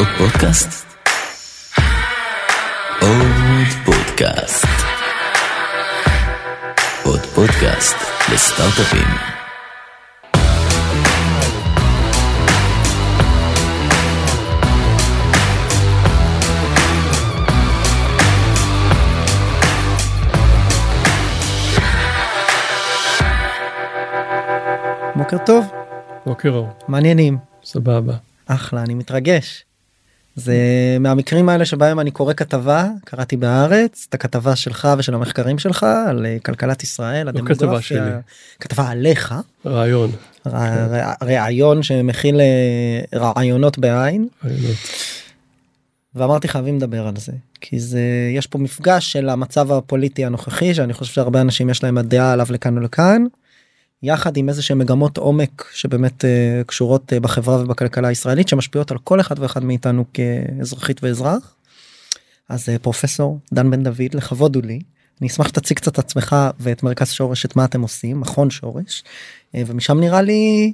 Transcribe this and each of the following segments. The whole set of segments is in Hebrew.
עוד פודקאסט? עוד פודקאסט. עוד פודקאסט לסטארט-אפים. בוקר טוב. בוקר אור. מעניינים. סבבה. אחלה, אני מתרגש. זה מהמקרים האלה שבהם אני קורא כתבה, קראתי בארץ, את הכתבה שלך ושל המחקרים שלך על כלכלת ישראל, הדמוגרפיה. לא כתבה שלי. כתבה עליך. רעיון. רעיון שמכיל רעיונות בעין. רעיונות. ואמרתי חייבים לדבר על זה, כי יש פה מפגש של המצב הפוליטי הנוכחי, שאני חושב שהרבה אנשים יש להם הדעה עליו לכאן ולכאן, יחד עם איזה שהן מגמות עומק שבאמת קשורות בחברה ובכלכלה הישראלית, שמשפיעות על כל אחד ואחד מאיתנו כאזרחית ואזרח. אז פרופסור דן בן דוד, לכבוד הוא לי, אני אשמח שתציג קצת עצמך ואת מרכז שורש, את מה אתם עושים, מכון שורש, ומשם נראה לי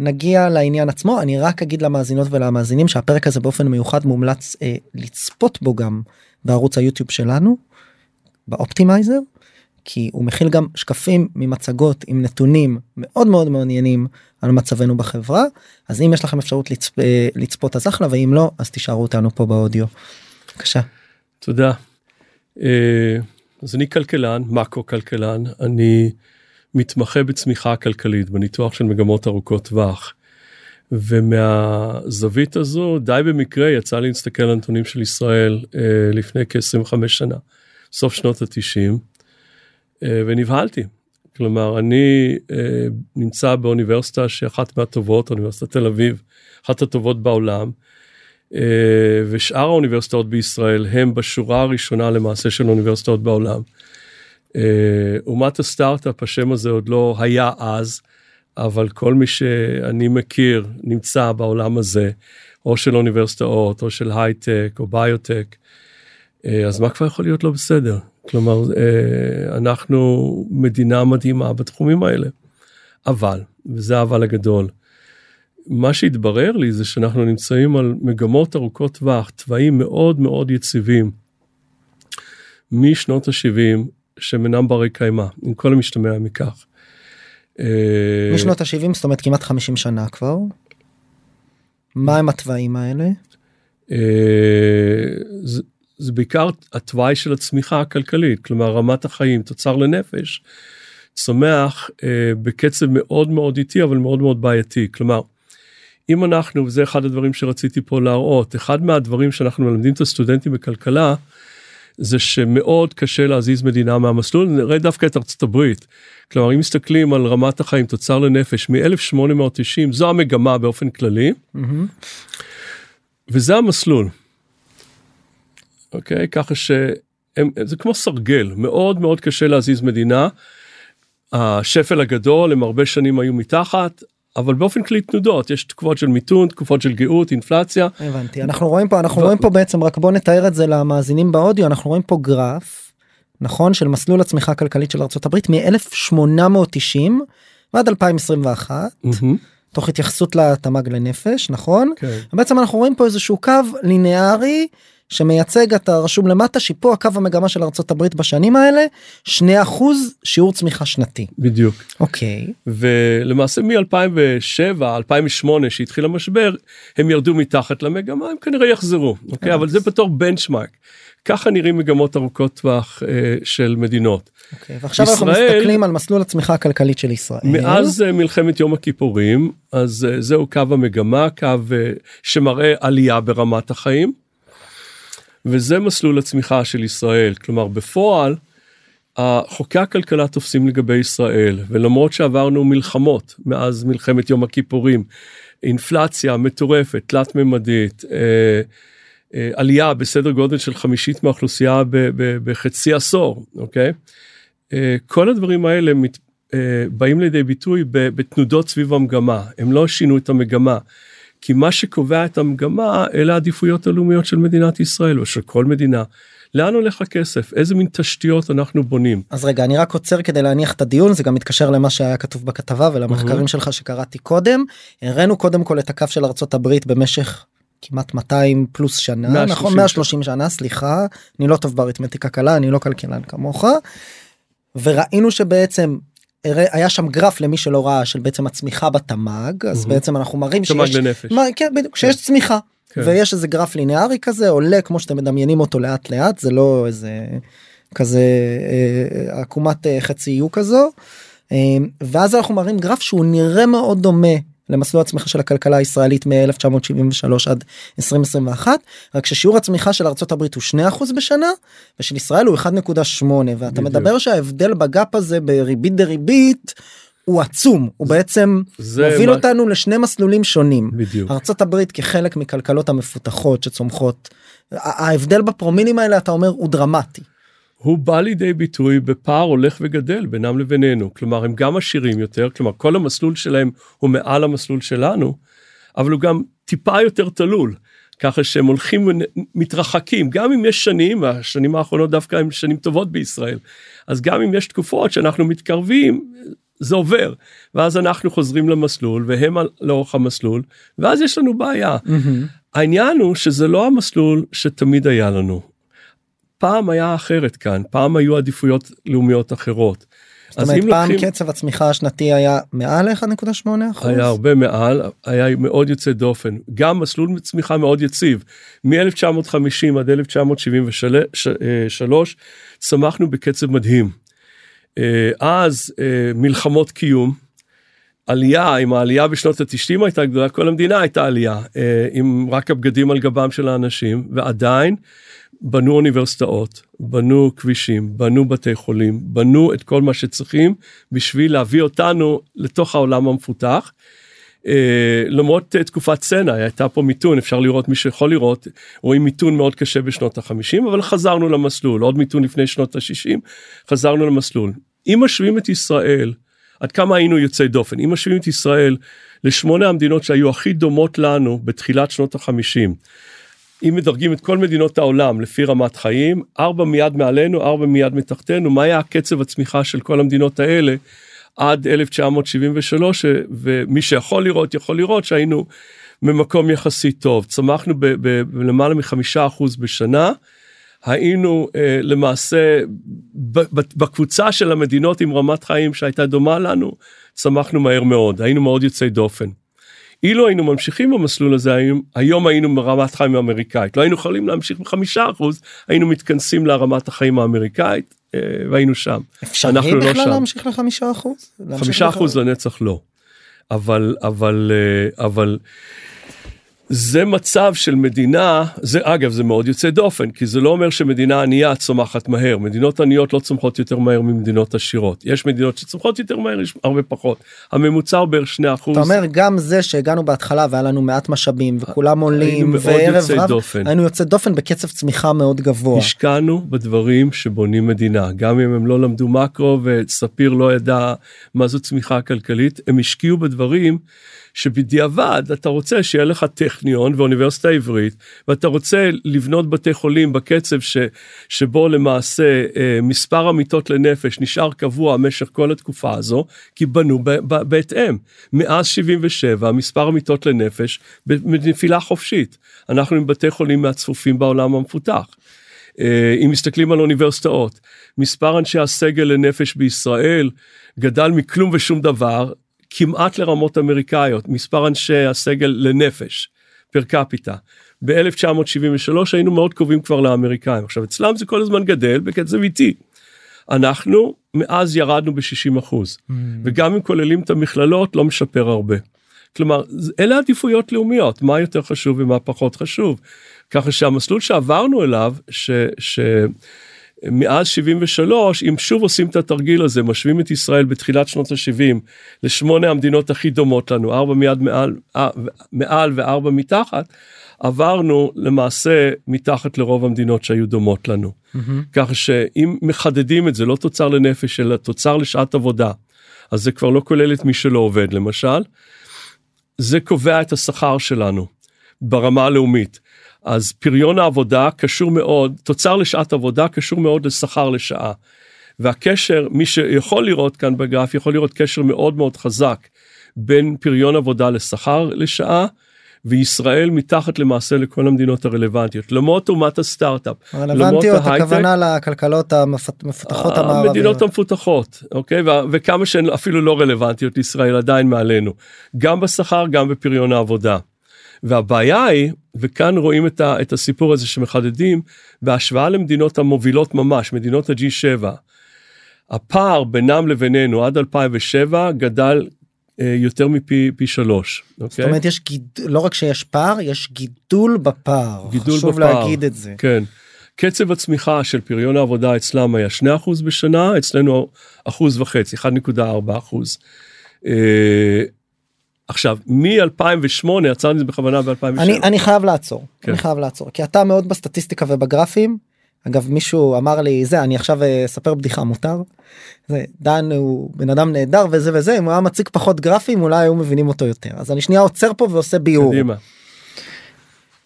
נגיע לעניין עצמו. אני רק אגיד למאזינות ולמאזינים שהפרק הזה באופן מיוחד מומלץ לצפות בו גם בערוץ היוטיוב שלנו, באופטימייזר, כי הוא מכיל גם שקפים ממצגות עם נתונים מאוד מאוד מעניינים על מצבנו בחברה, אז אם יש לכם אפשרות לצפות אז אחלה, ואם לא, אז תישארו אותנו פה באודיו. בבקשה. תודה. אז אני כלכלן, מקרו-כלכלן, אני מתמחה בצמיחה כלכלית, בניתוח של מגמות ארוכות טווח, ומהזווית הזו, די במקרה, יצא לי להסתכל על הנתונים של ישראל לפני כ-25 שנה, סוף שנות ה-90, ונבהלתי. כלומר, אני נמצא באוניברסיטה שאחת מהטובות, אוניברסיטת תל-אביב, אחת הטובות בעולם, ושאר האוניברסיטאות בישראל הם בשורה הראשונה למעשה של אוניברסיטאות בעולם. אומת הסטארט-אפ, השם הזה עוד לא היה אז, אבל כל מי שאני מכיר נמצא בעולם הזה, או של אוניברסיטאות, או של הייטק, או ביוטק, אז מה כבר יכול להיות לא בסדר? כלומר, אנחנו מדינה מדהימה בתחומים האלה. אבל, וזה אבל הגדול, מה שהתברר לי זה שאנחנו נמצאים על מגמות ארוכות טווח, טבעים מאוד מאוד יציבים, משנות ה-70, שמנם ברי קיימה, עם כל המשתמע מכך. משנות ה-70, זאת אומרת כמעט 50 שנה כבר. מה הם הטבעים האלה? זה בעיקר התוואי של הצמיחה הכלכלית, כלומר רמת החיים, תוצר לנפש, צומח בקצב מאוד מאוד איטי, אבל מאוד מאוד בעייתי. כלומר, אם אנחנו, וזה אחד הדברים שרציתי פה להראות, אחד מהדברים שאנחנו מלמדים את הסטודנטים בכלכלה, זה שמאוד קשה להזיז מדינה מהמסלול, נראה דווקא את ארצות הברית. כלומר, אם מסתכלים על רמת החיים, תוצר לנפש, מ-1890, זו המגמה באופן כללי, וזה המסלול. אוקיי, ככה זה כמו סרגל, מאוד מאוד קשה להזיז מדינה, השפל הגדול, הם הרבה שנים היו מתחת, אבל באופן כלי תנודות, יש תקופות של מיתון, תקופות של גאות, אינפלציה. הבנתי, אנחנו רואים פה, בעצם, רק בוא נתאר את זה למאזינים באודיו, אנחנו רואים פה גרף, נכון, של מסלול הצמיחה הכלכלית של ארצות הברית, מ-1890 ועד 2021, תוך התייחסות לתמ"ג לנפש, נכון? בעצם אנחנו רואים פה איזשהו קו לינארי, שמייצג, אתה רשום למטה, שיפוע קו המגמה של ארצות הברית בשנים האלה, 2% שיעור צמיחה שנתי. בדיוק. אוקיי. ולמעשה מ-2007, 2008 שהתחיל המשבר, הם ירדו מתחת למגמה, הם כנראה יחזרו, אוקיי? אבל זה בתור בנצ'מארק. ככה נראים מגמות ארוכות טווח של מדינות. אוקיי, ועכשיו אנחנו מסתכלים על מסלול הצמיחה הכלכלית של ישראל. מאז מלחמת יום הכיפורים, אז זהו קו המגמה, קו שמראה עלייה ברמת החיים. וזה מסלול הצמיחה של ישראל, כלומר בפועל, חוקי הכלכלה תופסים לגבי ישראל, ולמרות שעברנו מלחמות, מאז מלחמת יום הכיפורים, אינפלציה מטורפת, תלת ממדית, עלייה בסדר גודל של 50% מהאוכלוסייה בחצי עשור, אוקיי? כל הדברים האלה באים לידי ביטוי בתנודות סביב המגמה, הם לא שינו את המגמה, כי מה שקובע את המגמה, אלה העדיפויות הלאומיות של מדינת ישראל, או של כל מדינה. לאן הולך הכסף? איזה מין תשתיות אנחנו בונים? אז רגע, אני רק עוצר כדי להניח את הדיון, זה גם מתקשר למה שהיה כתוב בכתבה, ולמחקרים שלך שקראתי קודם. הראינו קודם כל את הקו של ארצות הברית במשך כמעט 200 פלוס שנה, 130 נכון, 130 שנה, סליחה, אני לא טוב באריתמטיקה קלה, אני לא כלכלן כמוך, וראינו שבעצם, היה שם גרף למי שלא ראה, של בעצם הצמיחה בתמ"ג, אז בעצם אנחנו מראים שיש, כן, שיש צמיחה, ויש איזה גרף ליניארי כזה, עולה כמו שאתם מדמיינים אותו לאט לאט, זה לא איזה כזה, עקומת חצי U כזו, ואז אנחנו מראים גרף שהוא נראה מאוד דומה, למסלול הצמיחה של הכלכלה הישראלית מ-1973 עד 2021, רק ששיעור הצמיחה של ארצות הברית הוא 2% בשנה, ושל ישראל הוא 1.8, ואתה בדיוק. מדבר שההבדל בגאפ הזה בריבית דריבית, הוא עצום, הוא בעצם מוביל אותנו לשני מסלולים שונים. בדיוק. ארצות הברית כחלק מכלכלות המפותחות שצומחות, ההבדל בפרומילים האלה אתה אומר הוא דרמטי. הוא בא לידי ביטוי בפער הולך וגדל בינם לבינינו, כלומר הם גם עשירים יותר, כלומר כל המסלול שלהם הוא מעל המסלול שלנו, אבל הוא גם טיפה יותר תלול, ככה שהם הולכים ומתרחקים, גם אם יש שנים, השנים האחרונות דווקא הם שנים טובות בישראל, אז גם אם יש תקופות שאנחנו מתקרבים, זה עובר, ואז אנחנו חוזרים למסלול, והם לאורך המסלול, ואז יש לנו בעיה. העניין הוא שזה לא המסלול שתמיד היה לנו, פעם היה אחרת כאן, פעם היו עדיפויות לאומיות אחרות. זאת אומרת, פעם קצב הצמיחה השנתי היה מעל 1.8%? היה הרבה מעל, היה מאוד יוצא דופן. גם מסלול צמיחה מאוד יציב. מ-1950 עד 1973, צמחנו בקצב מדהים. אז מלחמות קיום, עלייה, אם העלייה בשנות ה-90 הייתה גדולה, כל המדינה הייתה עלייה, עם רק הבגדים על גבם של האנשים, ועדיין, בנו אוניברסיטאות, בנו כבישים, בנו בתי חולים, בנו את כל מה שצריכים, בשביל להביא אותנו לתוך העולם המפותח, למרות תקופת צנע, הייתה פה מיתון, אפשר לראות מי שיכול לראות, רואים מיתון מאוד קשה בשנות ה-50, אבל חזרנו למסלול, עוד מיתון לפני שנות ה-60, חזרנו למסלול. אם משווים את ישראל, עד כמה היינו יוצאי דופן, אם משווים את ישראל, ל8 המדינות שהיו הכי דומות לנו, בתחילת שנות ה-50, אם מדרגים את כל מדינות העולם לפי רמת חיים, 4 מיד מעלינו, 4 מיד מתחתנו, מה היה הקצב הצמיחה של כל המדינות האלה, עד 1973, ומי שיכול לראות, יכול לראות שהיינו ממקום יחסי טוב, צמחנו למעלה מ5% בשנה, היינו למעשה, בקבוצה של המדינות עם רמת חיים שהייתה דומה לנו, צמחנו מהר מאוד, היינו מאוד יוצאי דופן. אילו היינו ממשיכים במסלול הזה, היום היינו ברמת חיים האמריקאית, לא היינו יכולים להמשיך ב5%, היינו מתכנסים לרמת החיים האמריקאית, והיינו שם. אפשרי בכלל להמשיך ל5%? 5% לנצח לא, אבל זה מצב של מדינה, אגב זה מאוד יוצא דופן, כי זה לא אומר שמדינה ענייה צומחת מהר, מדינות עניות לא צומחות יותר מהר ממדינות עשירות, יש מדינות שצומחות יותר מהר, יש הרבה פחות, הממוצע הוא בערך 2%. אתה אומר גם זה שהגענו בהתחלה והיה לנו מעט משאבים וכולם עולים, היינו יוצא דופן בקצב צמיחה מאוד גבוה. השקענו בדברים שבונים מדינה, גם אם הם לא למדו מקרו וספיר לא ידע מה זו צמיחה כלכלית, הם השקיעו בדברים שבדיעבד אתה רוצה שיהיה לך טכניון ואוניברסיטה העברית, ואתה רוצה לבנות בתי חולים בקצב שבו למעשה מספר המיטות לנפש נשאר קבוע במשך כל התקופה הזו, כי בנו בהתאם. מאז 77 מספר המיטות לנפש בנפילה חופשית. אנחנו עם בתי חולים מהצפופים בעולם המפותח. אם מסתכלים על אוניברסיטאות, מספר אנשי הסגל לנפש בישראל גדל מכלום ושום דבר, כמעט לרמות אמריקאיות, מספר אנשי הסגל לנפש, פר קפיטה. ב-1973 היינו מאוד קובעים כבר לאמריקאים. עכשיו, אצלם זה כל הזמן גדל בקצב איטי. אנחנו מאז ירדנו ב-60%, וגם אם כוללים את המכללות, לא משפר הרבה. כלומר, אלה עדיפויות לאומיות, מה יותר חשוב ומה פחות חשוב. ככה שהמסלול שעברנו אליו, מאז 73, אם שוב עושים את התרגיל הזה, משווים את ישראל בתחילת שנות ה-70, ל8 המדינות הכי דומות לנו, 4 מיד מעל ו4 מתחת, עברנו למעשה מתחת לרוב המדינות שהיו דומות לנו. כך שאם מחדדים את זה, לא תוצר לנפש, אלא תוצר לשעת עבודה, אז זה כבר לא כולל את מי שלא עובד, למשל, זה קובע את השכר שלנו, ברמה הלאומית. אז פריון העבודה קשור מאוד, תוצר לשעת עבודה קשור מאוד לשכר לשעה, והקשר, מי שיכול לראות כאן בגרף, יכול לראות קשר מאוד מאוד חזק, בין פריון עבודה לשכר לשעה, וישראל מתחת למעשה לכל המדינות הרלוונטיות, למרות אומת הסטארט-אפ. רלוונטיות, הכוונה לכלכלות המפותחות המערביות. המדינות המפותחות, אוקיי? וכמה שהן אפילו לא רלוונטיות, ישראל עדיין מעלינו. גם בשכר, גם בפריון העבודה. והבעיה היא, וכאן רואים את הסיפור הזה שמחדדים, בהשוואה למדינות המובילות ממש, מדינות ה-G7. הפער בינם לבינינו עד 2007 גדל יותר מפי 3. זאת אומרת, לא רק שיש פער, יש גידול בפער. חשוב להגיד את זה. כן. קצב הצמיחה של פריון העבודה אצלם היה 2% בשנה, אצלנו 1.5%, 1.4%. עכשיו, מ-2008, עצרנו את זה בכוונה ב-2007. אני חייב לעצור, כי אתה מאוד בסטטיסטיקה ובגרפים, אגב, מישהו אמר לי, אני עכשיו אספר בדיחה, מותר? דן הוא בן אדם נהדר וזה, אם הוא היה מציג פחות גרפים, אולי היו מבינים אותו יותר. אז אני שנייה עוצר פה ועושה ביור. קדימה.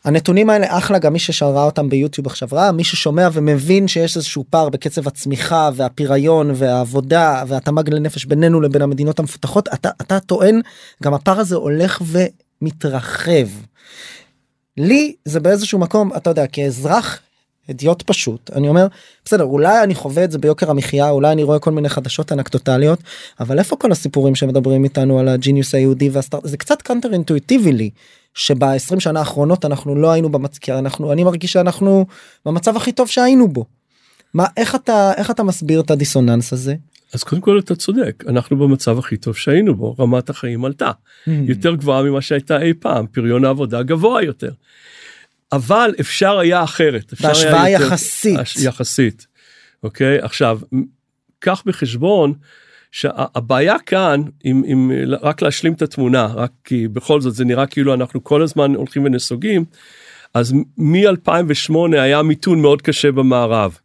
הנתונים האלה אחלה, גם מי ששרע אותם ביוטיוב עכשיו רע, מי ששומע ומבין שיש איזשהו פער בקצב הצמיחה והפיריון והעבודה והתמ"ג לנפש בינינו לבין המדינות המפותחות, אתה טוען, גם הפער הזה הולך ומתרחב. לי זה באיזשהו מקום, אתה יודע, כאזרח, הדיוט פשוט, אני אומר, בסדר, אולי אני חווה את זה ביוקר המחיה, אולי אני רואה כל מיני חדשות אנקדוטליות, אבל איפה כל הסיפורים שמדברים איתנו על הג'יניוס היהודי והסטארט, זה קצת קאנטר אינטואיטיבי לי, שב-20 שנה האחרונות אנחנו לא היינו במצב, אני מרגיש שאנחנו במצב הכי טוב שהיינו בו. איך אתה מסביר את הדיסוננס הזה? אז קודם כל אתה צודק, אנחנו במצב הכי טוב שהיינו בו, רמת החיים עלתה, יותר גבוהה ממה שהייתה אי פעם, פריון העבודה גבוה יותר. אבל אפשר היה אחרת. בהשוואה יחסית. יחסית, אוקיי? עכשיו, כך בחשבון, שהבעיה כאן, רק להשלים את התמונה, רק כי בכל זאת זה נראה כאילו אנחנו כל הזמן הולכים ונסוגים, אז מ-2008 היה מיתון מאוד קשה במערב.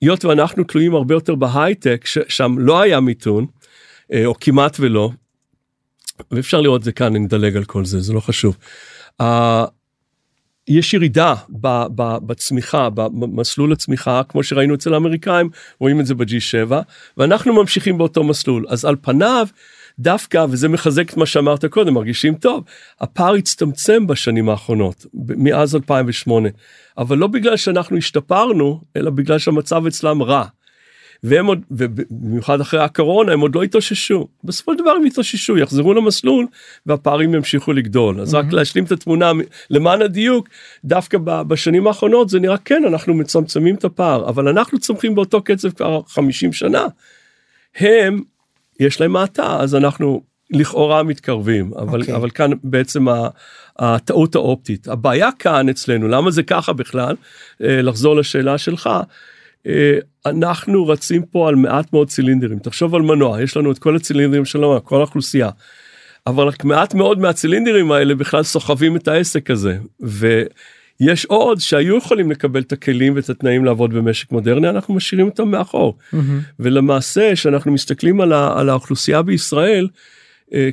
היות ואנחנו תלויים הרבה יותר בהייטק, שם לא היה מיתון, או כמעט ולא, ואפשר לראות זה כאן, נדלג על כל זה, זה לא חשוב. יש ירידה בצמיחה, במסלול הצמיחה, כמו שראינו אצל האמריקאים, רואים את זה ב-G7, ואנחנו ממשיכים באותו מסלול. אז על פניו, דווקא, וזה מחזק את מה שאמרת קודם, מרגישים טוב, הפער הצטמצם בשנים האחרונות, מאז 2008, אבל לא בגלל שאנחנו השתפרנו, אלא בגלל שהמצב אצלם רע. ובמיוחד אחרי הקורונה, הם עוד לא התאוששו. בסופו של דבר הם התאוששו, יחזרו למסלול, והפערים ימשיכו לגדול. אז רק להשלים את התמונה, למען הדיוק, דווקא בשנים האחרונות, זה נראה כן, אנחנו מצמצמים את הפער, אבל אנחנו צומחים באותו קצב כבר 50 שנה. הם, יש להם מעטה, אז אנחנו לכאורה מתקרבים, אבל כאן בעצם הטעות האופטית. הבעיה כאן אצלנו, למה זה ככה בכלל? לחזור לשאלה שלך, אנחנו רצים פה על מעט מאוד צילינדרים, תחשוב על מנוע, יש לנו את כל הצילינדרים שלנו, כל האוכלוסייה, אבל רק מעט מאוד מהצילינדרים האלה בכלל סוחבים את העסק הזה, ויש עוד שהיו יכולים לקבל את הכלים ואת התנאים לעבוד במשק מודרני, אנחנו משאירים אותם מאחור, ולמעשה שאנחנו מסתכלים על האוכלוסייה בישראל,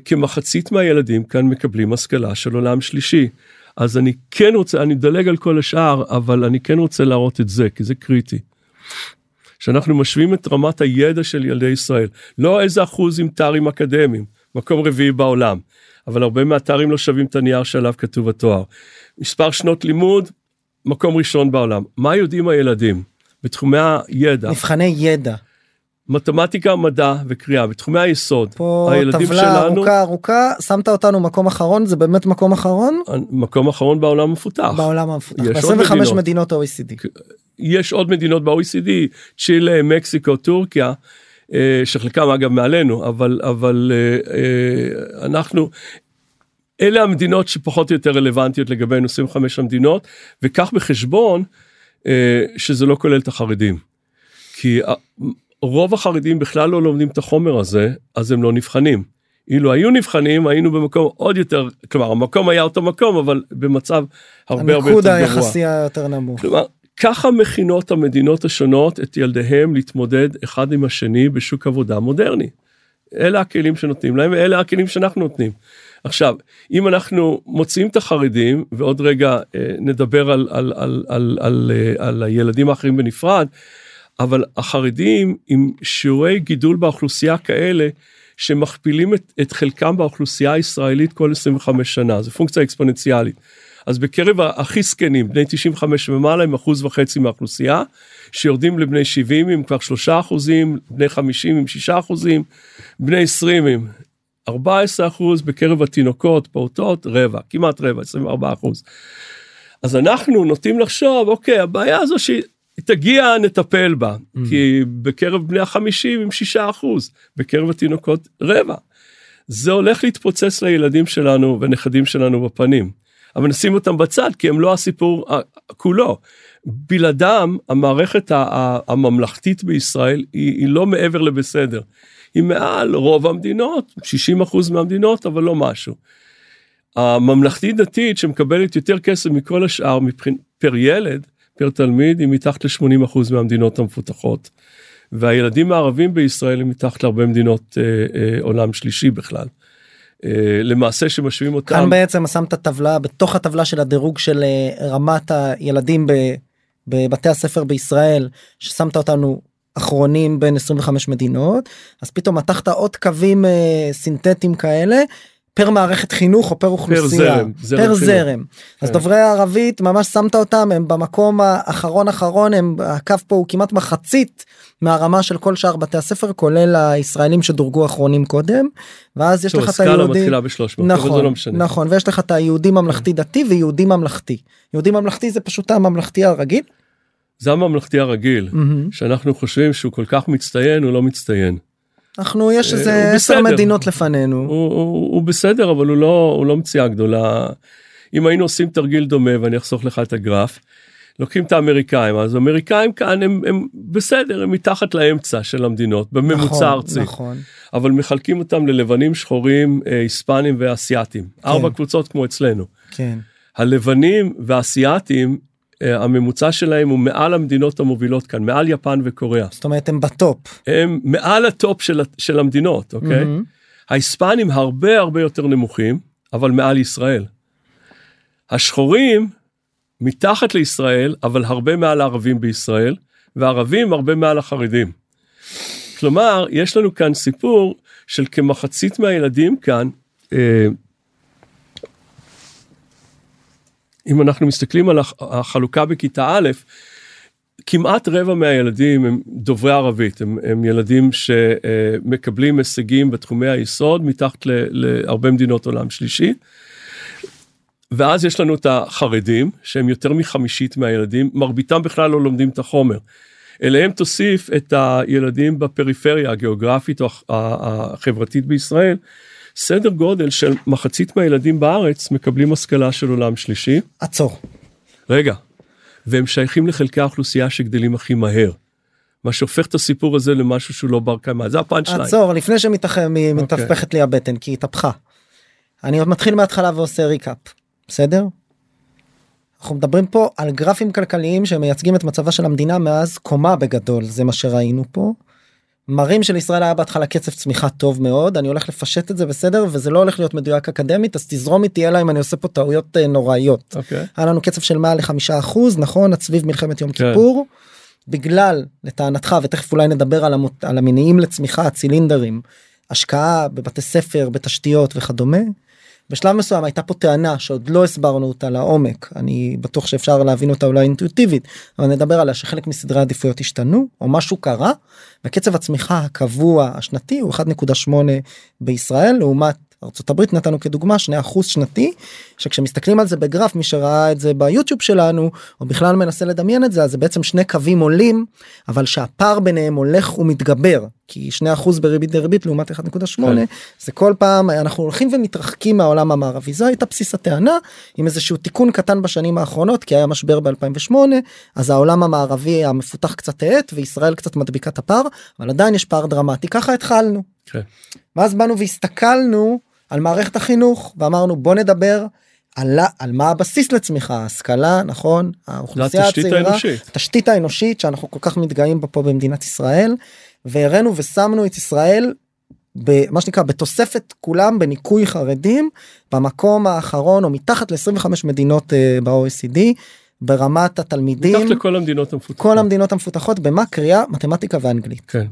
כמחצית מהילדים כאן מקבלים השכלה של עולם שלישי, אז אני כן רוצה, אני דלג על כל השאר, אבל אני כן רוצה להראות את זה, כי זה קריטי. שאנחנו משווים את רמת הידע של ילדי ישראל, לא איזה אחוז עם תארים אקדמיים, מקום רביעי בעולם, אבל הרבה מהתארים לא שווים את הנייר שעליו כתוב התואר. מספר שנות לימוד, מקום ראשון בעולם. מה יודעים הילדים? בתחומי הידע. מבחני ידע. מתמטיקה, מדע וקריאה, בתחומי היסוד. פה טבלה ארוכה, שמת אותנו מקום אחרון, זה באמת מקום אחרון? מקום אחרון בעולם המפותח. בעולם המפותח, ב-25 מדינות ה-OECD. יש עוד מדינות ב-OECD, צ'ילה, מקסיקו, טורקיה, שחלקם אגב מעלינו, אבל אנחנו, אלה המדינות שפחות או יותר רלוונטיות לגבי 25 המדינות, וכך בחשבון, שזה לא כולל את החרדים. כי רוב החרדים בכלל לא לומדים את החומר הזה, אז הם לא נבחנים. אילו היו נבחנים, היינו במקום עוד יותר, כלומר, המקום היה אותו מקום, אבל במצב הרבה הרבה יותר גרוע. המיקוד היחסי היותר נמוך. כלומר, ככה מכינות המדינות השונות את ילדיהם להתמודד אחד עם השני בשוק עבודה מודרני. אלה הכלים שנותנים להם, ואלה הכלים שאנחנו נותנים. עכשיו, אם אנחנו מוצאים את החרדים, ועוד רגע נדבר על הילדים האחרים בנפרד, אבל החרדים עם שיעורי גידול באוכלוסייה כאלה, שמכפילים את חלקם באוכלוסייה הישראלית כל 25 שנה, זו פונקציה אקספוננציאלית. אז בקרב הכי סקנים, בני 95 ומעלה, הם 1.5% מהאוכלוסייה, שיורדים לבני 70 עם כבר 3%, בני 50 עם 6%, בני 20 עם 14%, בקרב התינוקות, פעוטות, רבע, כמעט רבע, 24%. אז אנחנו נוטים לחשוב, אוקיי, הבעיה הזו שהיא תגיע, נטפל בה, כי בקרב בני 50 עם 6%, בקרב התינוקות רבע. זה הולך להתפוצץ לילדים שלנו ונכדים שלנו בפנים. אבל נשים אותם בצד, כי הם לא הסיפור כולו. בלעדם, המערכת הממלכתית בישראל, היא לא מעבר לבסדר. היא מעל רוב המדינות, 60% מהמדינות, אבל לא משהו. הממלכתית דתית, שמקבלת יותר כסף מכל השאר, פר ילד, פר תלמיד, היא מתחת ל-80% מהמדינות המפותחות. והילדים הערבים בישראל, הם מתחת להרבה מדינות עולם שלישי בכלל. למעשה שמשווים אותם. כאן בעצם שמת טבלה, בתוך הטבלה של הדירוג של רמת הילדים בבתי הספר בישראל, ששמת אותנו אחרונים בין 25 מדינות, אז פתאום מתחת עוד קווים סינתטיים כאלה, פר מערכת חינוך או פר אוכלוסייה. פר זרם. אז דוברי הערבית, ממש שמת אותם, הם במקום האחרון, הקו פה הוא כמעט מחצית מהרמה של כל שאר בתי הספר, כולל הישראלים שדורגו האחרונים קודם, ואז יש לך את היהודי... סקאלה מתחילה ב-300, נכון, לא משנה. נכון, ויש לך את היהודי ממלכתי דתי ויהודי ממלכתי. יהודי ממלכתי זה פשוט הממלכתי הרגיל? זה הממלכתי הרגיל, שאנחנו חושבים שהוא כל כך מצטיין, הוא לא מצטיין. אנחנו, יש איזה 10 מדינות לפנינו. הוא בסדר, אבל הוא לא מציאה גדולה. אם היינו עושים תרגיל דומה, ואני אחסוך לך את הגרף, לוקחים את האמריקאים, אז האמריקאים כאן הם בסדר, הם מתחת לאמצע של המדינות, בממוצע ארצי. נכון. אבל מחלקים אותם ללבנים, שחורים, היספנים ואסייתים. 4 קבוצות כמו אצלנו. כן. הלבנים והאסייתים, הממוצע שלהם הוא מעל המדינות המובילות כאן, מעל יפן וקוריאה. זאת אומרת, הם בטופ. הם מעל הטופ של המדינות, אוקיי? ההיספנים הרבה הרבה יותר נמוכים, אבל מעל ישראל. השחורים מתחת לישראל, אבל הרבה מעל הערבים בישראל, והערבים הרבה מעל החרדים. כלומר, יש לנו כאן סיפור של כמחצית מהילדים כאן, אם אנחנו מסתכלים על החלוקה בכיתה א', כמעט רבע מהילדים הם דוברי ערבית, הם ילדים שמקבלים הישגים בתחומי היסוד, מתחת להרבה מדינות עולם שלישי, ואז יש לנו את החרדים, שהם יותר מ50% מהילדים, מרביתם בכלל לא לומדים את החומר, אליהם תוסיף את הילדים בפריפריה הגיאוגרפית או החברתית בישראל, סדר גודל של מחצית מהילדים בארץ מקבלים השכלה של עולם שלישי. עצור. רגע. והם שייכים לחלקי האוכלוסייה שגדלים הכי מהר. מה שהופך את הסיפור הזה למשהו שהוא לא בר קיימא. זה הפאנצ'ליין. עצור, לפני שמתהפכת לי הבטן, כי היא התהפכה. אני מתחיל מההתחלה ועושה ריקאפ. בסדר? אנחנו מדברים פה על גרפים כלכליים שמייצגים את מצבה של המדינה מאז קומה בגדול. זה מה שראינו פה. מראים של ישראל היה בהתחלה קצב צמיחה טוב מאוד, אני הולך לפשט את זה בסדר, וזה לא הולך להיות מדויק אקדמית, אז תזרום איתי אלא אם אני עושה פה טעויות נוראיות. היה לנו קצב של 100-5%, נכון? הצביב מלחמת יום כיפור, בגלל, לטענתך, ותכף אולי נדבר על המניעים לצמיחה, הצילינדרים, השקעה בבתי ספר, בתשתיות וכדומה. בשלב מסוים הייתה פה טענה שעוד לא הסברנו אותה לעומק, אני בטוח שאפשר להבין אותה אולי אינטואיטיבית, אבל נדבר עליה שחלק מסדרי העדיפויות השתנו, או משהו קרה, וקצב הצמיחה הקבוע השנתי הוא 1.8 בישראל, לעומת ארצות הברית נתנו כדוגמה 2% שנתי, שכשמסתכלים על זה בגרף, מי שראה את זה ביוטיוב שלנו, או בכלל מנסה לדמיין את זה, אז זה בעצם 2 קווים עולים, אבל שהפער ביניהם הולך ומתגבר, כי 2% בריבית דריבית לעומת 1.8, זה כל פעם, אנחנו הולכים ומתרחקים מהעולם המערבי, זו הייתה בסיס הטענה, עם איזשהו תיקון קטן בשנים האחרונות, כי היה משבר ב-2008, אז העולם המערבי המפותח קצת העט, וישראל קצת מדביקה את הפער, אבל עדיין יש פער דרמטי, ככה התחלנו. ואז באנו והסתכלנו על מערכת החינוך, ואמרנו בוא נדבר על מה הבסיס לצמיחה, ההשכלה, נכון, האוכלוסייה הצעירה, התשתית האנושית, שאנחנו כל כך מתגאים בה פה במדינת ישראל, והראינו ושמנו את ישראל, במה שנקרא, בתוספת כולם, בניקוי חרדים, במקום האחרון, או מתחת ל-25 מדינות ב-OECD, ברמת התלמידים, מתחת לכל המדינות המפותחות. כל המדינות המפותחות, במה? קריאה, מתמטיקה ואנגלית. כן.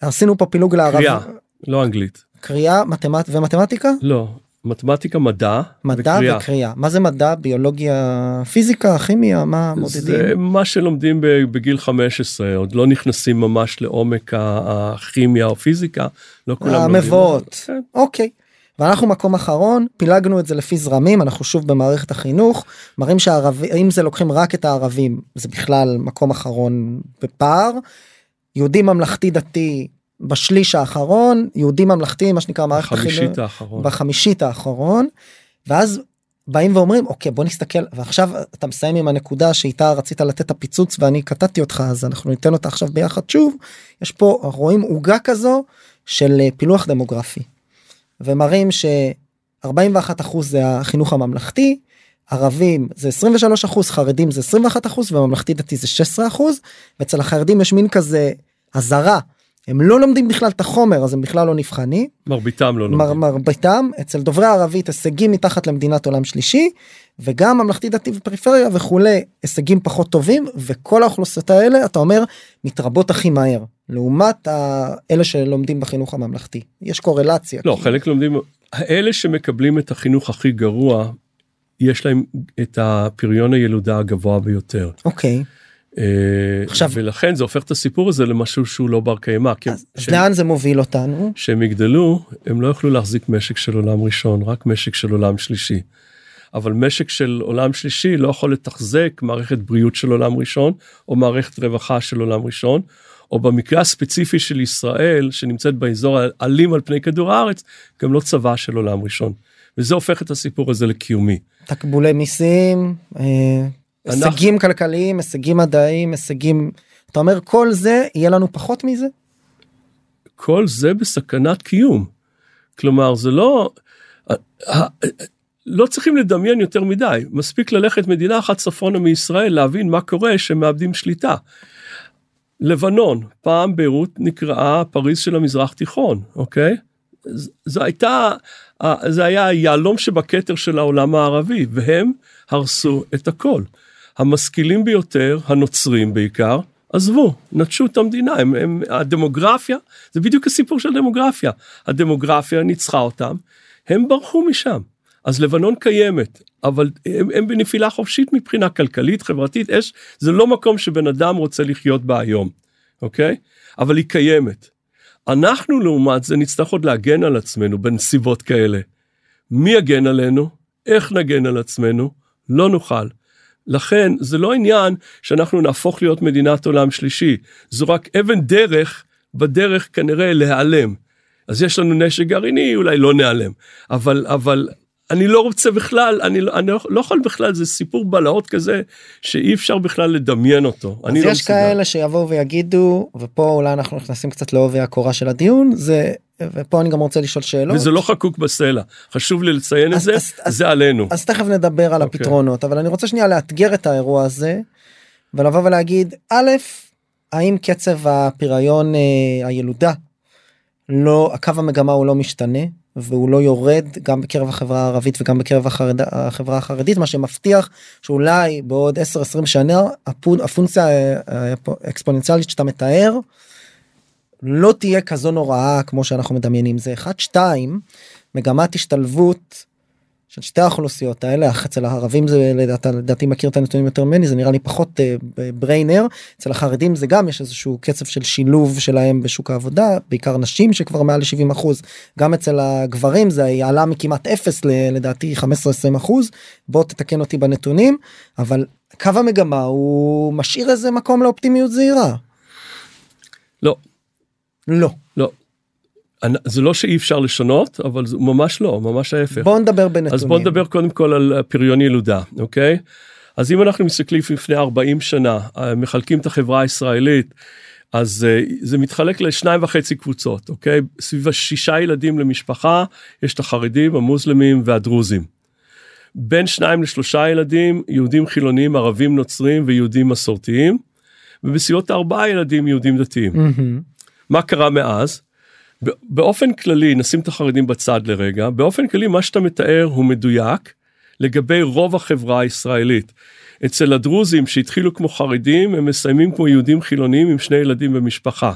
עשינו פה פילוג לערבים. לא אנגלית. קריאה ומתמטיקה? לא, מתמטיקה, מדע. מדע וקריאה. מה זה מדע? ביולוגיה, פיזיקה, כימיה, מה מודדים? זה מה שלומדים בגיל 15, עוד לא נכנסים ממש לעומק הכימיה או פיזיקה. לא כולם לומדים. המבואות, אוקיי. ואנחנו מקום אחרון, פילגנו את זה לפי זרמים, אנחנו שוב במערכת החינוך, מראים שאם זה לוקחים רק את הערבים, זה בכלל מקום אחרון בפער, יהודי ממלכתי דתי בשליש האחרון, יהודי ממלכתי, מה שנקרא מערכת החינוך, בחמישית האחרון, ואז באים ואומרים, אוקיי, בוא נסתכל, ועכשיו אתה מסיים עם הנקודה שאיתה רצית לתת הפיצוץ, ואני קטעתי אותך, אז אנחנו ניתן אותה עכשיו ביחד שוב, יש פה, רואים עוגה כזו, של פילוח דמוגרפי. ומראים ש41% זה החינוך הממלכתי, ערבים זה 23%, חרדים זה 21%, וממלכתי דתי זה 16%, ואצל החרדים יש מין כזה עזרה, הם לא לומדים בכלל את החומר, אז הם בכלל לא נבחנים. מרביתם לא לומדים. מרביתם, אצל דוברי הערבית הישגים מתחת למדינת עולם שלישי, וגם ממלכתי דתי ופריפריה וכולי, הישגים פחות טובים, וכל האוכלוסיות האלה, אתה אומר, מתרבות הכי מהר. לעומת אלה שלומדים בחינוך הממלכתי. יש קורלציה. לא, חלק לומדים, אלה שמקבלים את החינוך הכי גרוע, יש להם את הפריון הילודה הגבוה ביותר. אוקיי. ולכן זה הופך את הסיפור הזה למשהו שהוא לא בר קיימא. אז לאן זה מוביל אותנו? שהם יגדלו, הם לא יוכלו להחזיק משק של עולם ראשון, רק משק של עולם שלישי. אבל משק של עולם שלישי לא יכול לתחזק מערכת בריאות של עולם ראשון, או מערכת רווחה של עולם ראשון, או במקרה הספציפי של ישראל, שנמצאת באזור האלים על פני כדור הארץ, גם לא צבא של עולם ראשון. וזה הופך את הסיפור הזה לקיומי. תקבולי מיסים, הישגים כלכליים, הישגים מדעיים, הישגים... אתה אומר, כל זה, יהיה לנו פחות מזה? כל זה בסכנת קיום. כלומר, זה לא... לא צריכים לדמיין יותר מדי. מספיק ללכת מדינה אחת צפונה מישראל, להבין מה קורה שמאבדים שליטה. לבנון, פעם ביירות נקראה פריז של המזרח תיכון, אוקיי? זה היה יעלום שבקטר של העולם הערבי, והם הרסו את הכל. המשכילים ביותר, הנוצרים בעיקר, עזבו, נטשו את המדינה, הדמוגרפיה, זה בדיוק הסיפור של הדמוגרפיה, הדמוגרפיה ניצחה אותם, הם ברחו משם. אז לבנון קיימת, אבל הם בנפילה חופשית מבחינה כלכלית, חברתית, זה לא מקום שבן אדם רוצה לחיות בה היום, אוקיי? אבל היא קיימת. אנחנו לעומת זה נצטרך עוד להגן על עצמנו בנסיבות כאלה. מי יגן עלינו? איך נגן על עצמנו? לא נוכל. לכן זה לא עניין שאנחנו נהפוך להיות מדינת עולם שלישי, זו רק אבן דרך, בדרך כנראה להיעלם. אז יש לנו נשק גרעיני, אולי לא נעלם, אבל אני לא רוצה בכלל, אני לא יכול בכלל, זה סיפור בלהות כזה, שאי אפשר בכלל לדמיין אותו. אז יש כאלה שיבואו ויגידו, ופה אולי אנחנו נכנסים קצת לעובי הקורה של הדיון, ופה אני גם רוצה לשאול שאלות. וזה לא חקוק בסלע, חשוב לי לציין את זה, זה עלינו. אז תכף נדבר על הפתרונות, אבל אני רוצה שנייה לאתגר את האירוע הזה, ולבוא ולהגיד, א', האם קצב הפיריון הילודה, הקו המגמה הוא לא משתנה, והוא לא יורד גם בקרב החברה הערבית וגם בקרב החברה החרדית, מה שמבטיח שאולי בעוד 10-20 שנה, הפונקציה האקספוננציאלית שאתה מתאר, לא תהיה כזו נוראה כמו שאנחנו מדמיינים. זה 1-2, מגמת השתלבות של שתי האוכלוסיות האלה, אצל הערבים זה לדעתי מכיר את הנתונים יותר מני, זה נראה לי פחות בבריינר, אצל החרדים זה גם יש איזשהו קצב של שילוב שלהם בשוק העבודה, בעיקר נשים שכבר מעל 70%, גם אצל הגברים זה יעלה מכמעט 0 לדעתי 15-20%, בוא תתקן אותי בנתונים, אבל קו המגמה הוא משאיר איזה מקום לאופטימיות זהירה. לא. לא. לא. זה לא שאי אפשר לשנות, אבל זה ממש לא, ממש ההפך. בוא נדבר בנתונים. אז בוא נדבר קודם כל על פריון ילודה, אוקיי? אז אם אנחנו מסתכלים לפני 40 שנה, מחלקים את החברה הישראלית, אז זה מתחלק ל2.5 קבוצות, אוקיי? סביב 6 ילדים למשפחה, יש את החרדים, המוסלמים והדרוזים. בין 2 ל3 ילדים, יהודים חילונים, ערבים נוצרים ויהודים מסורתיים, ובסביבות 4 ילדים יהודים דתיים. מה קרה מאז? באופן כללי, נשים את החרדים בצד לרגע, באופן כללי מה שאתה מתאר הוא מדויק לגבי רוב החברה הישראלית. אצל הדרוזים שהתחילו כמו חרדים, הם מסיימים כמו יהודים חילונים עם 2 ילדים במשפחה.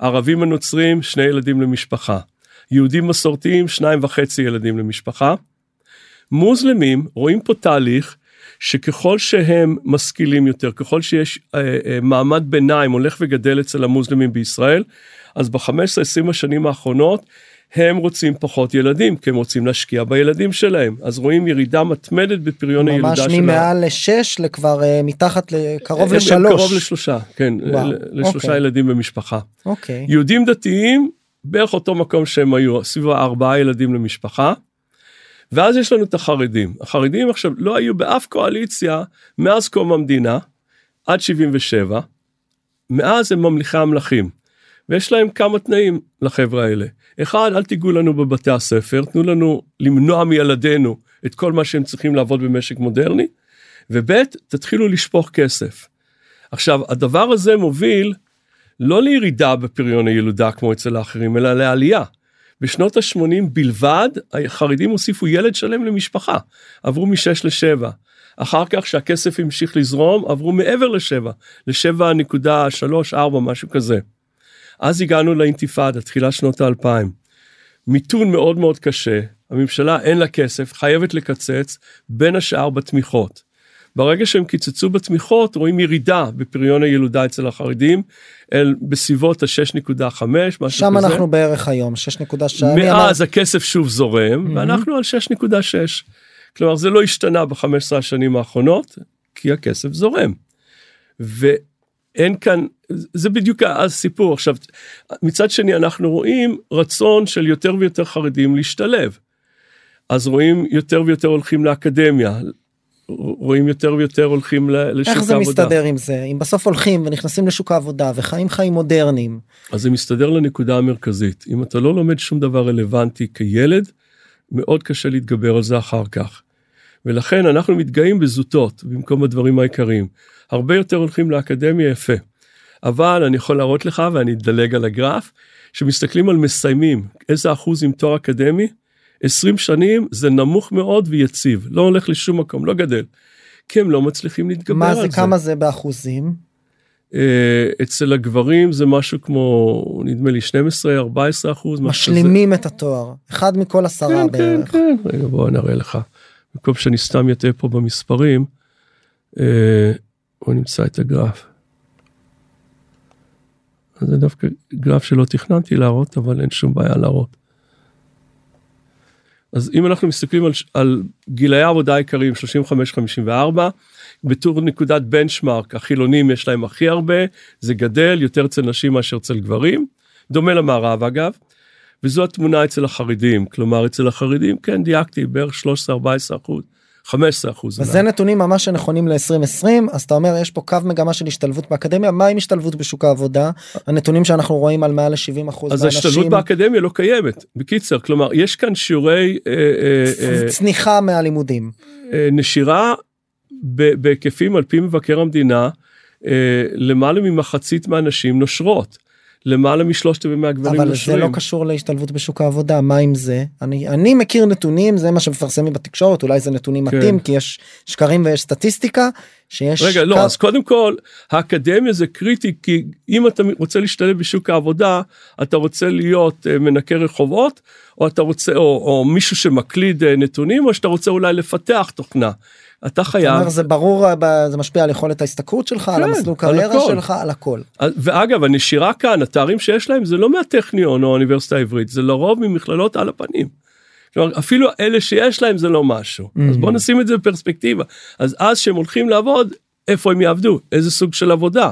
הערבים הנוצרים, 2 ילדים למשפחה. יהודים מסורתיים 2.5 ילדים למשפחה. מוסלמים רואים פה תהליך שככל שהם משכילים יותר, ככל שיש מעמד ביניים הולך וגדל אצל המוסלמים בישראל, אז ב-15-20 השנים האחרונות הם רוצים פחות ילדים, כי הם רוצים להשקיע בילדים שלהם. אז רואים ירידה מתמדת בפריון הירידה שלהם. ממש ממעל לשש, לכבר מתחת לקרוב לשלוש. קרוב לשלושה, כן, לשלושה ילדים במשפחה. יהודים דתיים, בערך אותו מקום שהם היו, סביב 4 ילדים למשפחה. ואז יש לנו את החרדים. החרדים עכשיו לא היו באף קואליציה מאז קום המדינה, עד 77, מאז הם ממליכי המלכים. ויש להם כמה תנאים לחבר'ה האלה. אחד, אל תיגעו לנו בבתי הספר, תנו לנו למנוע מילדינו את כל מה שהם צריכים לעבוד במשק מודרני, ובית, תתחילו לשפוך כסף. עכשיו, הדבר הזה מוביל לא לירידה בפריון הילודה כמו אצל האחרים, אלא לעלייה. בשנות ה-80 בלבד, החרדים הוסיפו ילד שלם למשפחה, עברו מ-6 ל-7. אחר כך שהכסף המשיך לזרום, עברו מעבר ל-7, ל-7.3-4, משהו כזה. אז הגענו לאינתיפאדה, תחילה שנות ה-2000. מיתון מאוד מאוד קשה, הממשלה אין לה כסף, חייבת לקצץ בין השאר בתמיכות. ברגע שהם קיצצו בתמיכות, רואים ירידה בפריון הילודה אצל החרדים, בסביבות ה-6.5, משהו כזה. שם אנחנו בערך היום, 6.6. מאז הכסף שוב זורם, ואנחנו על 6.6. כלומר, זה לא השתנה ב-15 השנים האחרונות, כי הכסף זורם. ואין כאן, זה בדיוק הסיפור. עכשיו, מצד שני, אנחנו רואים רצון של יותר ויותר חרדים להשתלב. אז רואים יותר ויותר הולכים לאקדמיה, רואים יותר ויותר הולכים לשוק העבודה. איך זה מסתדר עם זה? אם בסוף הולכים ונכנסים לשוק העבודה וחיים חיים מודרניים. אז זה מסתדר לנקודה המרכזית. אם אתה לא לומד שום דבר רלוונטי כילד, מאוד קשה להתגבר על זה אחר כך. ולכן אנחנו מתגאים בזוטות, במקום הדברים העיקריים. הרבה יותר הולכים לאקדמיה, יפה. אבל אני יכול להראות לך, ואני אדלג על הגרף, שמסתכלים על מסיימים, איזה אחוז עם תואר אקדמי, 20 שנים זה נמוך מאוד ויציב, לא הולך לשום מקום, לא גדל, כי הם לא מצליחים להתגבר מה על זה. כמה זה באחוזים? אצל הגברים זה משהו כמו, נדמה לי, 12-14 אחוז. משלימים את התואר, 1 מכל 10 כן, בערך. כן, כן, רגע בואו נראה לך. במקום שאני סתם יתה פה במספרים, בואו נמצא את הגרף. זה דווקא גרף שלא תכננתי להראות, אבל אין שום בעיה להראות. אז אם אנחנו מסתכלים על גילי העבודה העיקריים, 35-54, בתור נקודת בנצ'מרק, החילונים יש להם הכי הרבה, זה גדל יותר אצל נשים מאשר אצל גברים, דומה למערב אגב, וזו התמונה אצל החרדים, כלומר אצל החרדים, כן דייקתי, בערך 13-14%, 15%. אז זה נתונים ממש שנכונים ל-2020, אז אתה אומר, יש פה קו מגמה של השתלבות באקדמיה, מה עם השתלבות בשוק העבודה? הנתונים שאנחנו רואים על מעל ל-70%. אז השתלבות באקדמיה לא קיימת, בקיצר, כלומר, יש כאן שיעורי... צניחה מהלימודים. נשירה בהיקפים, על פי מבקר המדינה, למעלה ממחצית מהנשים נושרות. למעלה מ3/4 מהגברים אבל נושרים. זה לא קשור להשתלבות בשוק העבודה, מה עם זה? אני מכיר נתונים, זה מה שמפרסמים בתקשורת, אולי זה נתונים כן. מתאים, כי יש שקרים ויש סטטיסטיקה, שיש... רגע, לא, אז קודם כל, האקדמיה זה קריטי, כי אם אתה רוצה להשתלב בשוק העבודה, אתה רוצה להיות מנקה רחובות, או אתה רוצה, או מישהו שמקליד נתונים, או שאתה רוצה אולי לפתח תוכנה. אתה חייב... זאת אומרת, זה ברור, זה משפיע על יכולת ההשתכרות שלך, כן, על המסלול קריירה שלך, על הכל. ואגב, הנשירה כאן, התארים שיש להם, זה לא מהטכניון או האוניברסיטה העברית, זה לרוב ממכללות על הפנים. כלומר, אפילו אלה שיש להם זה לא משהו. אז בואו נשים את זה בפרספקטיבה. אז שהם הולכים לעבוד, איפה הם יעבדו? איזה סוג של עבודה?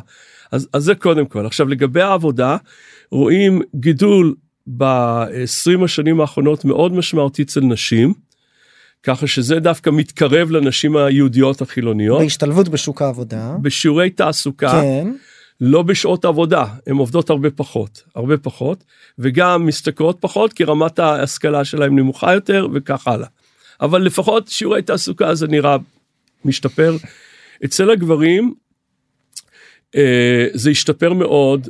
אז זה קודם כל. עכשיו, לגבי העבודה, רואים גידול ב-20 השנים האחרונות מאוד משמעותי אצל נשים, ככה שזה דווקא מתקרב לנשים היהודיות החילוניות. בהשתלבות בשוק העבודה. בשיעורי תעסוקה. כן. לא בשעות עבודה, הן עובדות הרבה פחות, הרבה פחות, וגם משתכרות פחות, כי רמת ההשכלה שלהם נמוכה יותר, וכך הלאה. אבל לפחות שיעורי תעסוקה, זה נראה משתפר. אצל הגברים, זה השתפר מאוד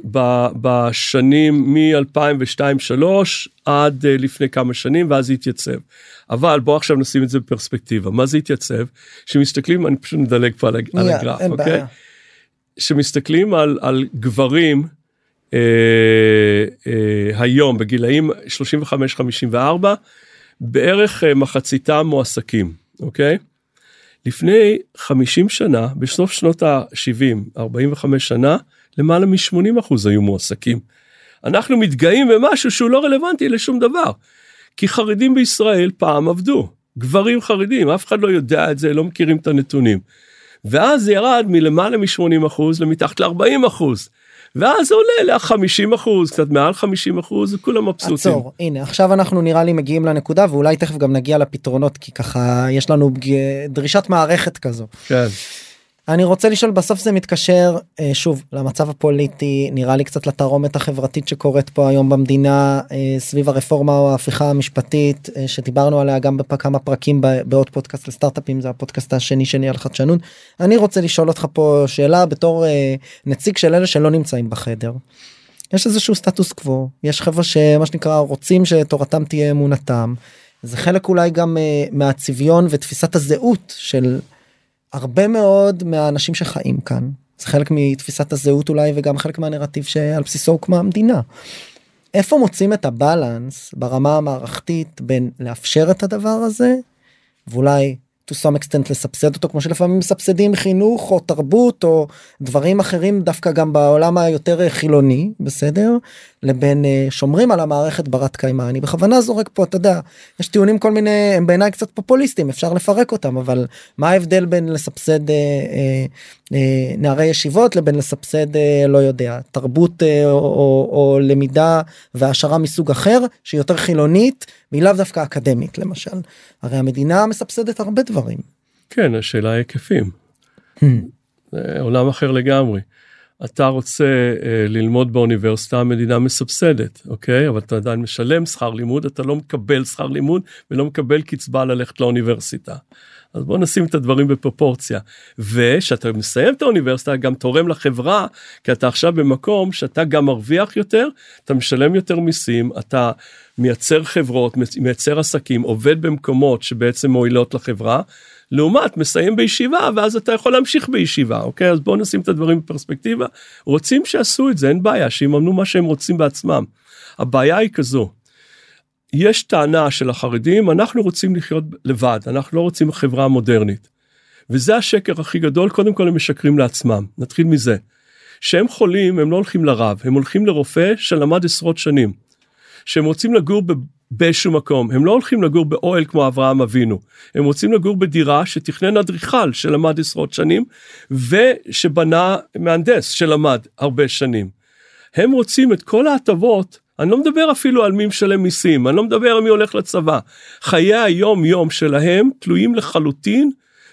בשנים מ-2002-2003 עד לפני כמה שנים, ואז זה התייצב. אבל בואו עכשיו נשים את זה בפרספקטיבה. מה זה התייצב? שמסתכלים, אני פשוט מדלג פה על הגרף, אוקיי? שמסתכלים על גברים היום בגילאים 35-54, בערך מחציתם מועסקים, אוקיי? לפני 50 שנה, בסוף שנות ה-70, 45 שנה, למעלה מ-80% היו מועסקים. אנחנו מתגאים במשהו שהוא לא רלוונטי לשום דבר, כי חרדים בישראל פעם עבדו, גברים חרדים, אף אחד לא יודע את זה, לא מכירים את הנתונים, ואז זה ירד מלמעלה מ-80% למתחת ל-40%, ואז עולה ל-50%, קצת מעל 50%, וכולם מבסוטים. עצור, הנה, עכשיו אנחנו נראה לי מגיעים לנקודה, ואולי תכף גם נגיע לפתרונות, כי ככה יש לנו דרישת מערכת כזו. כן. אני רוצה לשאול, בסוף זה מתקשר, שוב, למצב הפוליטי, נראה לי קצת לתרומת החברתית שקורית פה היום במדינה, סביב הרפורמה או ההפיכה המשפטית, שדיברנו עליה גם בכמה פרקים בעוד פודקאסט לסטארט-אפים, זה הפודקאסט השני שלי על חדשנות. אני רוצה לשאול אותך פה שאלה, בתור נציג של אלה שלא נמצאים בחדר. יש איזשהו סטטוס קוו, יש חבר'ה שמה שנקרא רוצים שתורתם תהיה אמונתם, זה חלק אולי גם מהצביון ותפיסת הזהות של הרבה מאוד מהאנשים שחיים כאן, זה חלק מתפיסת הזהות אולי, וגם חלק מהנרטיב שעל בסיסו הוקמה המדינה. איפה מוצאים את הבלנס ברמה המערכתית, בין לאפשר את הדבר הזה, ואולי to some extent לסבסד אותו, כמו שלפעמים מסבסדים חינוך, או תרבות, או דברים אחרים, דווקא גם בעולם היותר חילוני, בסדר? לבין שומרים על המערכת ברת קיימה. אני בכוונה זורק פה, אתה יודע, יש טיעונים כל מיני, הם בעיניי קצת פופוליסטים, אפשר לפרק אותם, אבל מה ההבדל בין לסבסד נערי ישיבות, לבין לסבסד, לא יודע, תרבות או למידה והשערה מסוג אחר, שהיא יותר חילונית, והיא לאו דווקא אקדמית, למשל. הרי המדינה מסבסדת הרבה דברים. כן, השאלה ההיקפים. עולם אחר לגמרי. אתה רוצה ללמוד באוניברסיטה, המדינה מסבסדת, אוקיי? אבל אתה עדיין משלם שכר לימוד, אתה לא מקבל שכר לימוד, ולא מקבל קצבה ללכת לאוניברסיטה. אז בואו נשים את הדברים בפרופורציה. ושאתה מסיים את האוניברסיטה, גם תורם לחברה, כי אתה עכשיו במקום שאתה גם מרוויח יותר, אתה משלם יותר מיסים, אתה מייצר חברות, מייצר עסקים, עובד במקומות שבעצם מועילות לחברה, לעומת מסיים בישיבה, ואז אתה יכול להמשיך בישיבה, אוקיי? אז בואו נשים את הדברים בפרספקטיבה. רוצים שעשו את זה, אין בעיה, שיממנו מה שהם רוצים בעצמם. הבעיה היא כזו, יש טענה של החרדים, אנחנו רוצים לחיות לבד, אנחנו לא רוצים חברה מודרנית. וזה השקר הכי גדול, קודם כל הם משקרים לעצמם, נתחיל מזה. שהם חולים, הם לא הולכים לרב, הם הולכים לרופא שלמד עשרות שנים. שהם רוצים לגור באיזשהו מקום, הם לא הולכים לגור באוהל כמו אברהם אבינו, הם רוצים לגור בדירה שתכנן אדריכל שלמד עשרות שנים, ושבנה מהנדס שלמד הרבה שנים. הם רוצים את כל ההטבות, אני לא מדבר אפילו על מי משלם מיסים, אני לא מדבר על מי הולך לצבא. חיי היום-יום שלהם תלויים לחלוטין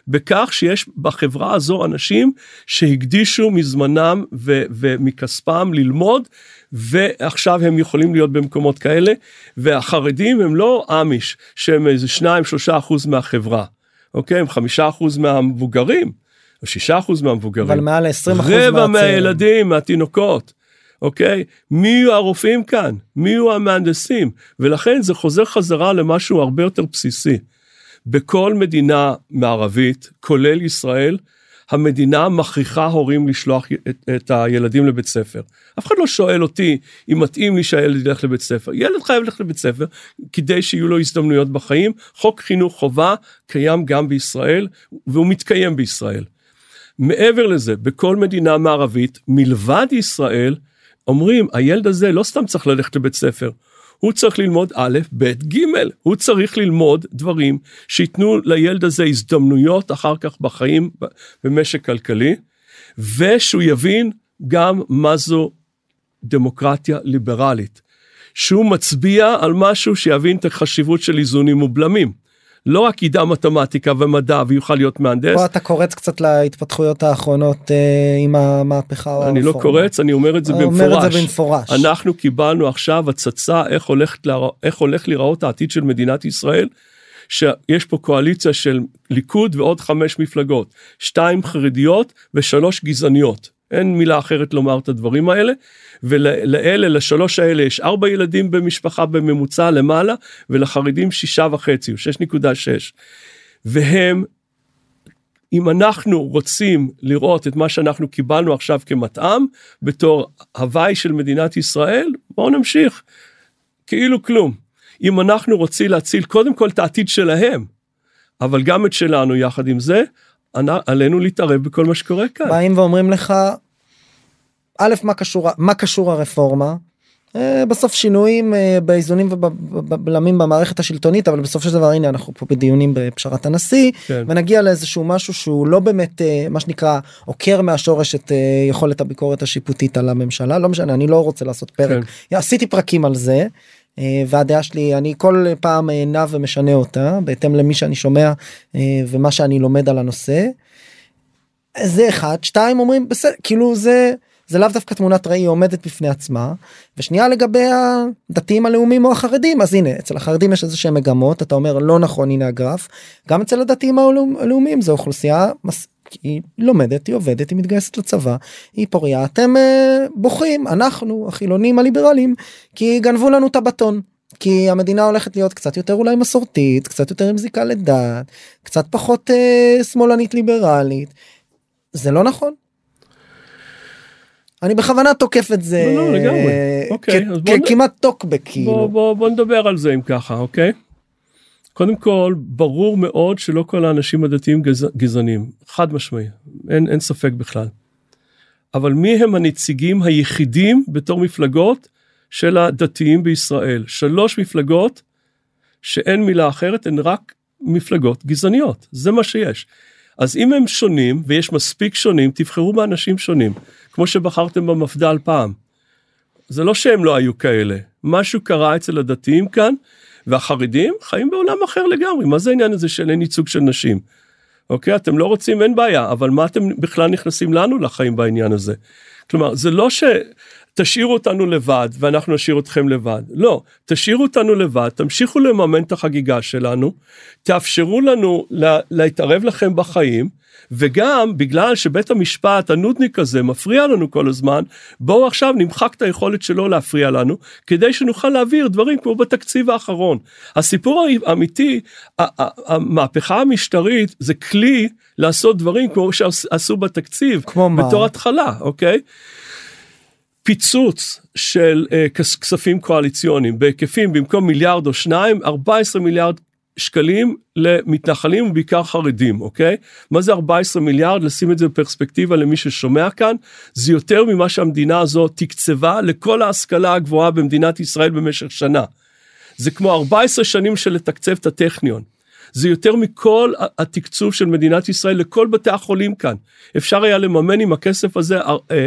בכך שיש בחברה הזו אנשים שהקדישו מזמנם ומכספם ללמוד, ועכשיו הם יכולים להיות במקומות כאלה, והחרדים הם לא אמיש, שהם איזה 2-3% מהחברה, אוקיי? הם 5% מהמבוגרים, או 6% מהמבוגרים. אבל מעל 20% רבע מהילדים, מהתינוקות. אוקיי? מי הוא הרופאים כאן? מי הוא המהנדסים? ולכן זה חוזר חזרה למשהו הרבה יותר בסיסי. בכל מדינה מערבית, כולל ישראל, המדינה מכריחה הורים לשלוח את הילדים לבית ספר. אף אחד לא שואל אותי אם מתאים לי שהילד ילך לבית ספר. ילד חייב ללך לבית ספר כדי שיהיו לו הזדמנויות בחיים. חוק חינוך חובה קיים גם בישראל, והוא מתקיים בישראל. מעבר לזה, בכל מדינה מערבית, מלבד ישראל, אומרים, הילד הזה לא סתם צריך ללכת לבית ספר, הוא צריך ללמוד א', ב', ג', הוא צריך ללמוד דברים שיתנו לילד הזה הזדמנויות אחר כך בחיים, במשק כלכלי, ושהוא יבין גם מה זו דמוקרטיה ליברלית, שהוא מצביע על משהו שיבין את החשיבות של איזונים ובלמים, לא רק ידע מתמטיקה ומדע ויוכל להיות מהנדס. פה אתה קורץ קצת להתפתחויות האחרונות עם המהפכה. אני לא קורץ, אני אומר את זה במפורש. אנחנו קיבלנו עכשיו הצצה איך הולך לראות העתיד של מדינת ישראל, שיש פה קואליציה של ליכוד ועוד 5 מפלגות, 2 חרדיות ו3 גזעניות. אין מילה אחרת לומר את הדברים האלה, ולאלה, לשלוש האלה, יש 4 ילדים במשפחה בממוצע למעלה, ולחרדים 6.5 או 6.6, והם אם אנחנו רוצים לראות את מה שאנחנו קיבלנו עכשיו כמתאם, בתור הוואי של מדינת ישראל, בואו נמשיך, כאילו כלום. אם אנחנו רוצים להציל קודם כל את העתיד שלהם, אבל גם את שלנו יחד עם זה, עלינו להתערב בכל מה שקורה כאן. באים ואומרים לך, א', מה קשור הרפורמה? בסוף שינויים באיזונים ובלמים במערכת השלטונית, אבל בסוף של דבר, הנה אנחנו פה בדיונים בפשרת הנשיא, כן. ונגיע לאיזשהו משהו שהוא לא באמת, מה שנקרא, עוקר מהשורש את יכולת הביקורת השיפוטית על הממשלה, לא משנה, אני לא רוצה לעשות פרק, כן. עשיתי פרקים על זה, והדעה שלי, אני כל פעם נע ומשנה אותה, בהתאם למי שאני שומע, ומה שאני לומד על הנושא, זה אחד, שתיים אומרים, בסדר, כאילו זה לאו דווקא תמונת ראי, היא עומדת בפני עצמה, ושנייה לגבי הדתיים הלאומיים או החרדים, אז הנה, אצל החרדים יש איזושהי מגמות, אתה אומר לא נכון, הנה הגרף, גם אצל הדתיים הלאומיים, זו אוכלוסייה, היא לומדת, היא עובדת, היא מתגייסת לצבא, היא פוריה, אתם בוכים, אנחנו, החילונים הליברלים, כי גנבו לנו את הבטון, כי המדינה הולכת להיות קצת יותר אולי מסורתית, קצת יותר עם זיקה לדת, קצת פחות שמאלנית ליברלית, זה לא נכון. אני בכוונה תוקף את זה, לא, לגמרי. אוקיי, כמעט תוקבק, כאילו. בוא נדבר על זה אם ככה, אוקיי? קודם כל, ברור מאוד שלא כל האנשים הדתיים גזענים, חד משמעי, אין ספק בכלל. אבל מי הם הנציגים היחידים בתור מפלגות של הדתיים בישראל? 3 מפלגות שאין מילה אחרת, הן רק מפלגות גזעניות, זה מה שיש. אז אם הם שונים, ויש מספיק שונים, תבחרו באנשים שונים, כמו שבחרתם במפדל פעם. זה לא שהם לא היו כאלה. משהו קרה אצל הדתיים כאן, והחרדים חיים בעולם אחר לגמרי. מה זה העניין הזה של אין ייצוג של נשים? אוקיי, אתם לא רוצים, אין בעיה, אבל מה אתם בכלל נכנסים לנו לחיים בעניין הזה? כלומר, זה לא שתשאירו אותנו לבד, ואנחנו נשאיר אתכם לבד. לא, תשאירו אותנו לבד, תמשיכו לממן את החגיגה שלנו, תאפשרו לנו להתערב לכם בחיים, וגם בגלל שבית המשפט הנודניק הזה מפריע לנו כל הזמן, בואו עכשיו נמחק את היכולת שלו להפריע לנו, כדי שנוכל להעביר דברים כמו בתקציב האחרון. הסיפור האמיתי, המהפכה המשטרית, זה כלי לעשות דברים כמו שעשו בתקציב, בתור התחלה, אוקיי? פיצוץ של כספים קואליציוניים, בהיקפים במקום 1 מיליארד או 2, 14 מיליארד שקלים למתנחלים ובעיקר חרדים, אוקיי? מה זה 14 מיליארד? לשים את זה בפרספקטיבה למי ששומע כאן, זה יותר ממה שהמדינה הזאת תקצבה לכל ההשכלה הגבוהה במדינת ישראל במשך שנה. זה כמו 14 שנים של לתקצב את הטכניון. זה יותר מכל התקצוב של מדינת ישראל לכל בתי החולים כאן. אפשר היה לממן עם הכסף הזה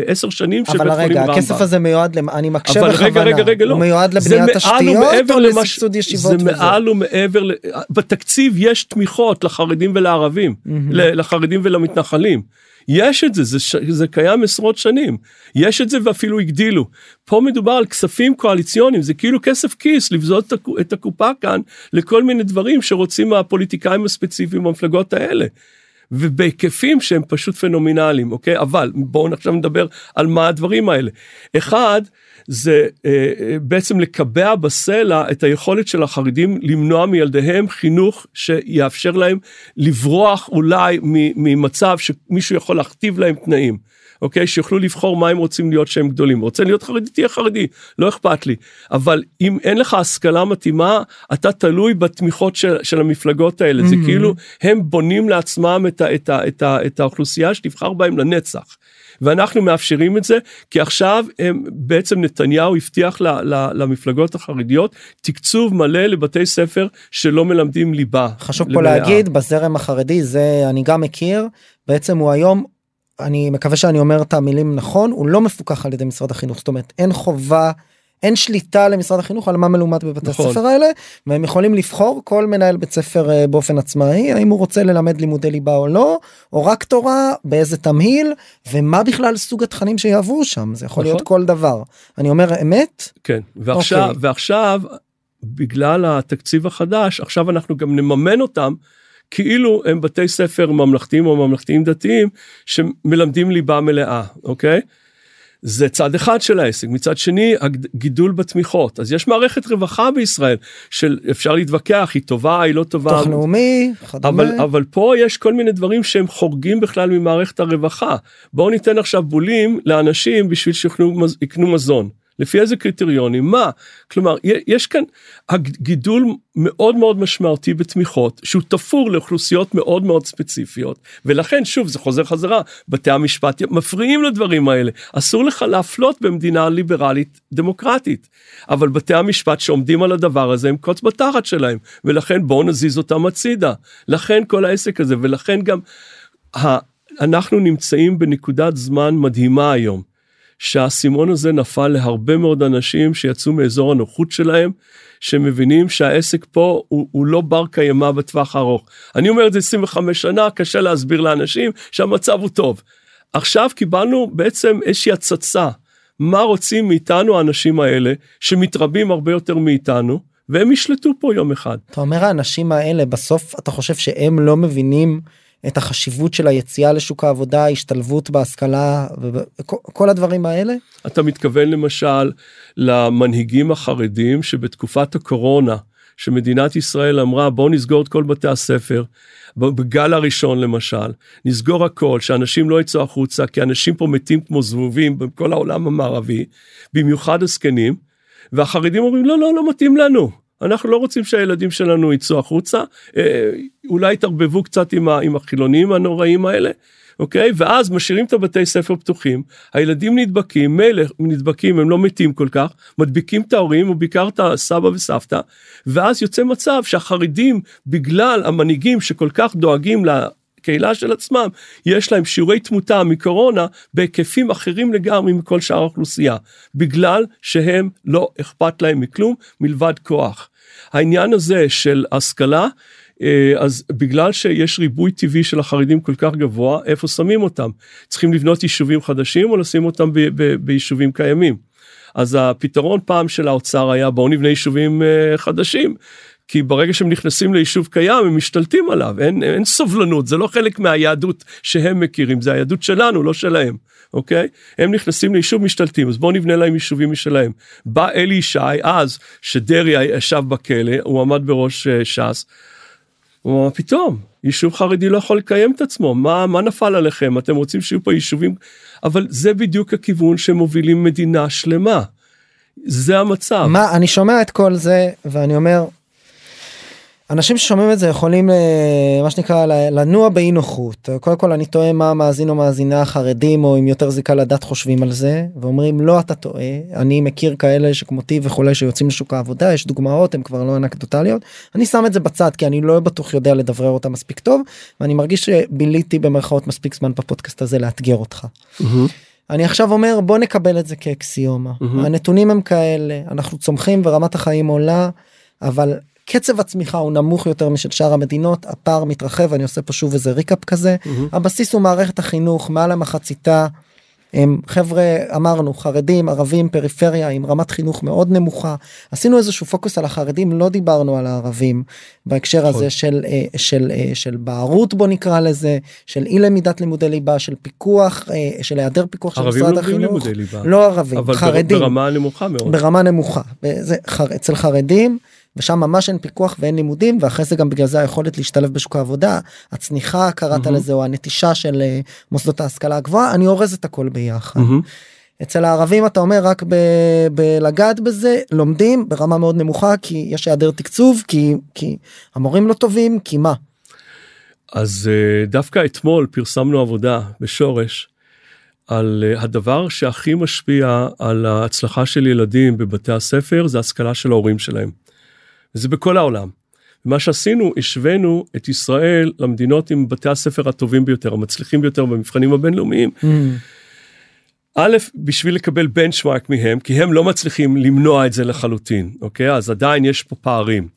10 שנים של בית חולים רמב"ם. אבל רגע, הכסף הזה מיועד, אני מקשה בכוונה. אבל רגע, לא. הוא מיועד לבניית תשתיות או לסבסוד ישיבות וזה? זה מעל ומעבר, בתקציב יש תמיכות לחרדים ולערבים, לחרדים ולמתנחלים. יש את זה, זה קיים עשרות שנים, יש את זה ואפילו הגדילו, פה מדובר על כספים קואליציוניים, זה כאילו כסף כיס, לבזות את הקופה כאן, לכל מיני דברים שרוצים הפוליטיקאים הספציפיים במפלגות האלה, ובהיקפים שהם פשוט פנומנליים, אוקיי? אבל בואו עכשיו נדבר על מה הדברים האלה, אחד, זה בעצם לקבע בסלע את היכולת של החרדים למנוע מילדיהם חינוך שיאפשר להם לברוח אולי ממצב שמישהו יכול להכתיב להם תנאים, אוקיי? שיוכלו לבחור מה הם רוצים להיות שהם גדולים. רוצה להיות חרדי, תהיה חרדי, לא אכפת לי. אבל אם אין לך השכלה מתאימה, אתה תלוי בתמיכות של המפלגות האלה. זה כאילו הם בונים לעצמם את האוכלוסייה שתבחר בהם לנצח. ואנחנו מאפשרים את זה, כי עכשיו בעצם נתניהו הבטיח למפלגות החרדיות, תקצוב מלא לבתי ספר שלא מלמדים ליבה. חשוב פה להגיד, בזרם החרדי, זה אני גם מכיר, בעצם הוא היום, אני מקווה שאני אומר את המילים נכון, הוא לא מפוקח על ידי משרד החינוך, זאת אומרת, אין חובה, אין שליטה למשרד החינוך על מה מלומד בבתי הספר האלה, והם יכולים לבחור כל מנהל בית ספר באופן עצמאי, האם הוא רוצה ללמד לימודי ליבה או לא, או רק תורה, באיזה תמהיל, ומה בכלל סוג התכנים שיעברו שם, זה יכול להיות כל דבר. אני אומר אמת? כן, ועכשיו, בגלל התקציב החדש, עכשיו אנחנו גם נממן אותם, כאילו הם בתי ספר ממלכתיים או ממלכתיים דתיים, שמלמדים ליבה מלאה, אוקיי? זה צד אחד של העסק, מצד שני, הגידול בתמיכות, אז יש מערכת רווחה בישראל, של אפשר להתווכח, היא טובה, היא לא טובה, תוך לאומי, חדומה. אבל פה יש כל מיני דברים, שהם חורגים בכלל ממערכת הרווחה, בואו ניתן עכשיו בולים לאנשים, בשביל שיקנו מזון, לפי איזה קריטריונים, מה? כלומר, יש כאן גידול מאוד מאוד משמעותי בתמיכות, שהוא תפור לאוכלוסיות מאוד מאוד ספציפיות, ולכן, שוב, זה חוזר חזרה, בתי המשפט מפריעים לדברים האלה, אסור לך להפלות במדינה ליברלית דמוקרטית, אבל בתי המשפט שעומדים על הדבר הזה, הם קוץ בתחת שלהם, ולכן בואו נזיז אותם הצידה, לכן כל העסק הזה, ולכן גם, אנחנו נמצאים בנקודת זמן מדהימה היום, שהסימון הזה נפל להרבה מאוד אנשים שיצאו מאזור הנוחות שלהם, שמבינים שהעסק פה הוא לא בר קיימה בטווח ארוך. אני אומר את זה 25 שנה, קשה להסביר לאנשים שהמצב הוא טוב. עכשיו קיבלנו בעצם איזושהי הצצה, מה רוצים מאיתנו האנשים האלה, שמתרבים הרבה יותר מאיתנו, והם ישלטו פה יום אחד. אתה אומר האנשים האלה, בסוף אתה חושב שהם לא מבינים את החשיבות של היציאה לשוק העבודה, השתלבות בהשכלה, כל הדברים האלה? אתה מתכוון למשל למנהיגים החרדים, שבתקופת הקורונה, שמדינת ישראל אמרה, בואו נסגור את כל בתי הספר, בגל הראשון למשל, נסגור הכל, שאנשים לא יצאו החוצה, כי אנשים פה מתים כמו זבובים, בכל העולם המערבי, במיוחד הזקנים, והחרדים אומרים, לא, לא, לא מתאים לנו, אנחנו לא רוצים שהילדים שלנו יצאו החוצה, אולי תערבבו קצת עם החילונים הנוראים האלה, אוקיי? ואז משאירים את הבתי ספר פתוחים, הילדים נדבקים, מילא נדבקים, הם לא מתים כל כך, מדביקים את ההורים, ובעיקר את הסבא וסבתא, ואז יוצא מצב שהחרדים, בגלל המנהיגים שכל כך דואגים לקהילה של עצמם, יש להם שיעורי תמותה מקורונה, בהיקפים אחרים לגמרי מכל שאר האוכלוסייה, בגלל שהם לא אכפת להם מכלום, מלבד כוח. העניין הזה של השכלה, אז בגלל שיש ריבוי טבעי של החרדים כל כך גבוה, איפה שמים אותם? צריכים לבנות יישובים חדשים או לשים אותם ביישובים קיימים? אז הפתרון פעם של האוצר היה, בואו נבנה יישובים חדשים, כי ברגע שהם נכנסים ליישוב קיים, הם משתלטים עליו, אין סובלנות, זה לא חלק מהיהדות שהם מכירים, זה היהדות שלנו, לא שלהם, אוקיי? הם נכנסים ליישוב משתלטים, אז בואו נבנה להם יישובים משלהם. בא אלי ישי, אז שדרי ישב בכלא, הוא עמד בראש ש"ס, הוא אמר, פתאום, יישוב חרדי לא יכול לקיים את עצמו, מה נפל עליכם? אתם רוצים שיהיו פה יישובים? אבל זה בדיוק הכיוון שמובילים מדינה שלמה, זה המצב. מה, אני שומע את כל זה, ואני אומר, אנשים ששומעים את זה יכולים, מה שנקרא, לנוע באי נוחות. קודם כל, אני טועה מה מאזין או מאזינה החרדים, או אם יותר זיקה לדת חושבים על זה, ואומרים, לא, אתה טועה, אני מכיר כאלה שכמותי וכולי שיוצאים לשוק העבודה, יש דוגמאות, הן כבר לא אנקדוטליות, אני שם את זה בצד, כי אני לא בטוח יודע לדברר אותה מספיק טוב, ואני מרגיש שביליתי במרכאות מספיק זמן בפודקאסט הזה לאתגר אותך. אני עכשיו אומר, בוא נקבל את זה כאקסיומה. הנתונים הם כאלה, אנחנו צומחים ורמת החיים עולה, אבל קצב הצמיחה הוא נמוך יותר משל שאר המדינות, הפער מתרחב, אני עושה פה שוב איזה ריקאפ כזה, הבסיס הוא מערכת החינוך, מעל המחציתה, חבר'ה, אמרנו, חרדים, ערבים, פריפריה, עם רמת חינוך מאוד נמוכה, עשינו איזשהו פוקוס על החרדים, לא דיברנו על הערבים, בהקשר הזה של בערות, בוא נקרא לזה, של אי למידת לימודי ליבה, של פיקוח, של היעדר פיקוח של משרד החינוך, לא ערבים, חרדים, ברמה נמוכה מאוד, ברמה נמוכה, אצל חרדים, ושם ממש אין פיקוח ואין לימודים, ואחרי זה גם בגלל זה היכולת להשתלב בשוק העבודה, הצניחה, קראת לזה, או הנטישה של מוסדות ההשכלה הגבוהה, אני אורז את הכל ביחד. אצל הערבים אתה אומר רק בלגעת בזה, לומדים ברמה מאוד נמוכה, כי יש היעדר תקצוב, כי המורים לא טובים, כי מה? אז דווקא אתמול פרסמנו עבודה בשורש, על הדבר שהכי משפיע על ההצלחה של ילדים בבתי הספר, זה ההשכלה של ההורים שלהם. זה בכל העולם. מה שעשינו, השווינו את ישראל למדינות עם בתי הספר הטובים ביותר, המצליחים ביותר במבחנים הבינלאומיים. א', בשביל לקבל בנצ'מרק מהם, כי הם לא מצליחים למנוע את זה לחלוטין, אוקיי? אז עדיין יש פה פערים.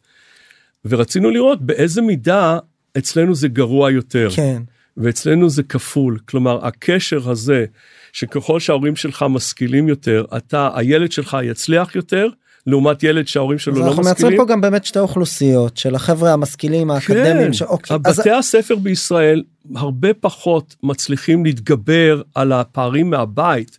ורצינו לראות באיזה מידה אצלנו זה גרוע יותר. כן. ואצלנו זה כפול, כלומר, הקשר הזה, שככל שההורים שלך משכילים יותר, הילד שלך יצליח יותר, לעומת ילד שההורים שלו לא משכילים. אנחנו מייצרים פה גם באמת שתי אוכלוסיות, של החבר'ה המשכילים האקדמיים. כן, הבתי הספר בישראל הרבה פחות מצליחים להתגבר על הפערים מהבית,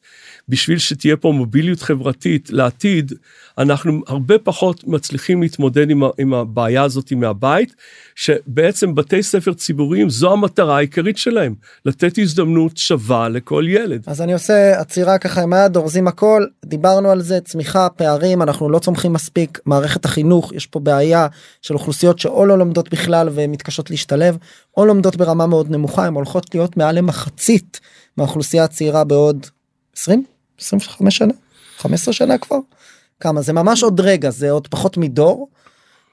בשביל שתהיה פה מוביליות חברתית לעתיד, אנחנו הרבה פחות מצליחים להתמודד עם הבעיה הזאת מהבית, שבעצם בתי ספר ציבוריים, זו המטרה העיקרית שלהם, לתת הזדמנות שווה לכל ילד. אז אני עושה עצירה ככה עם היד, דורזים הכל, דיברנו על זה, צמיחה, פערים, אנחנו לא צומחים מספיק, מערכת החינוך, יש פה בעיה של אוכלוסיות שאו לא לומדות בכלל ומתקשות להשתלב, או לומדות ברמה מאוד נמוכה, הן הולכות להיות מעל למחצית מהאוכלוסייה הצעירה בעוד 20, 25 שנה, 15 שנה כבר. כמה? זה ממש עוד רגע, זה עוד פחות מדור.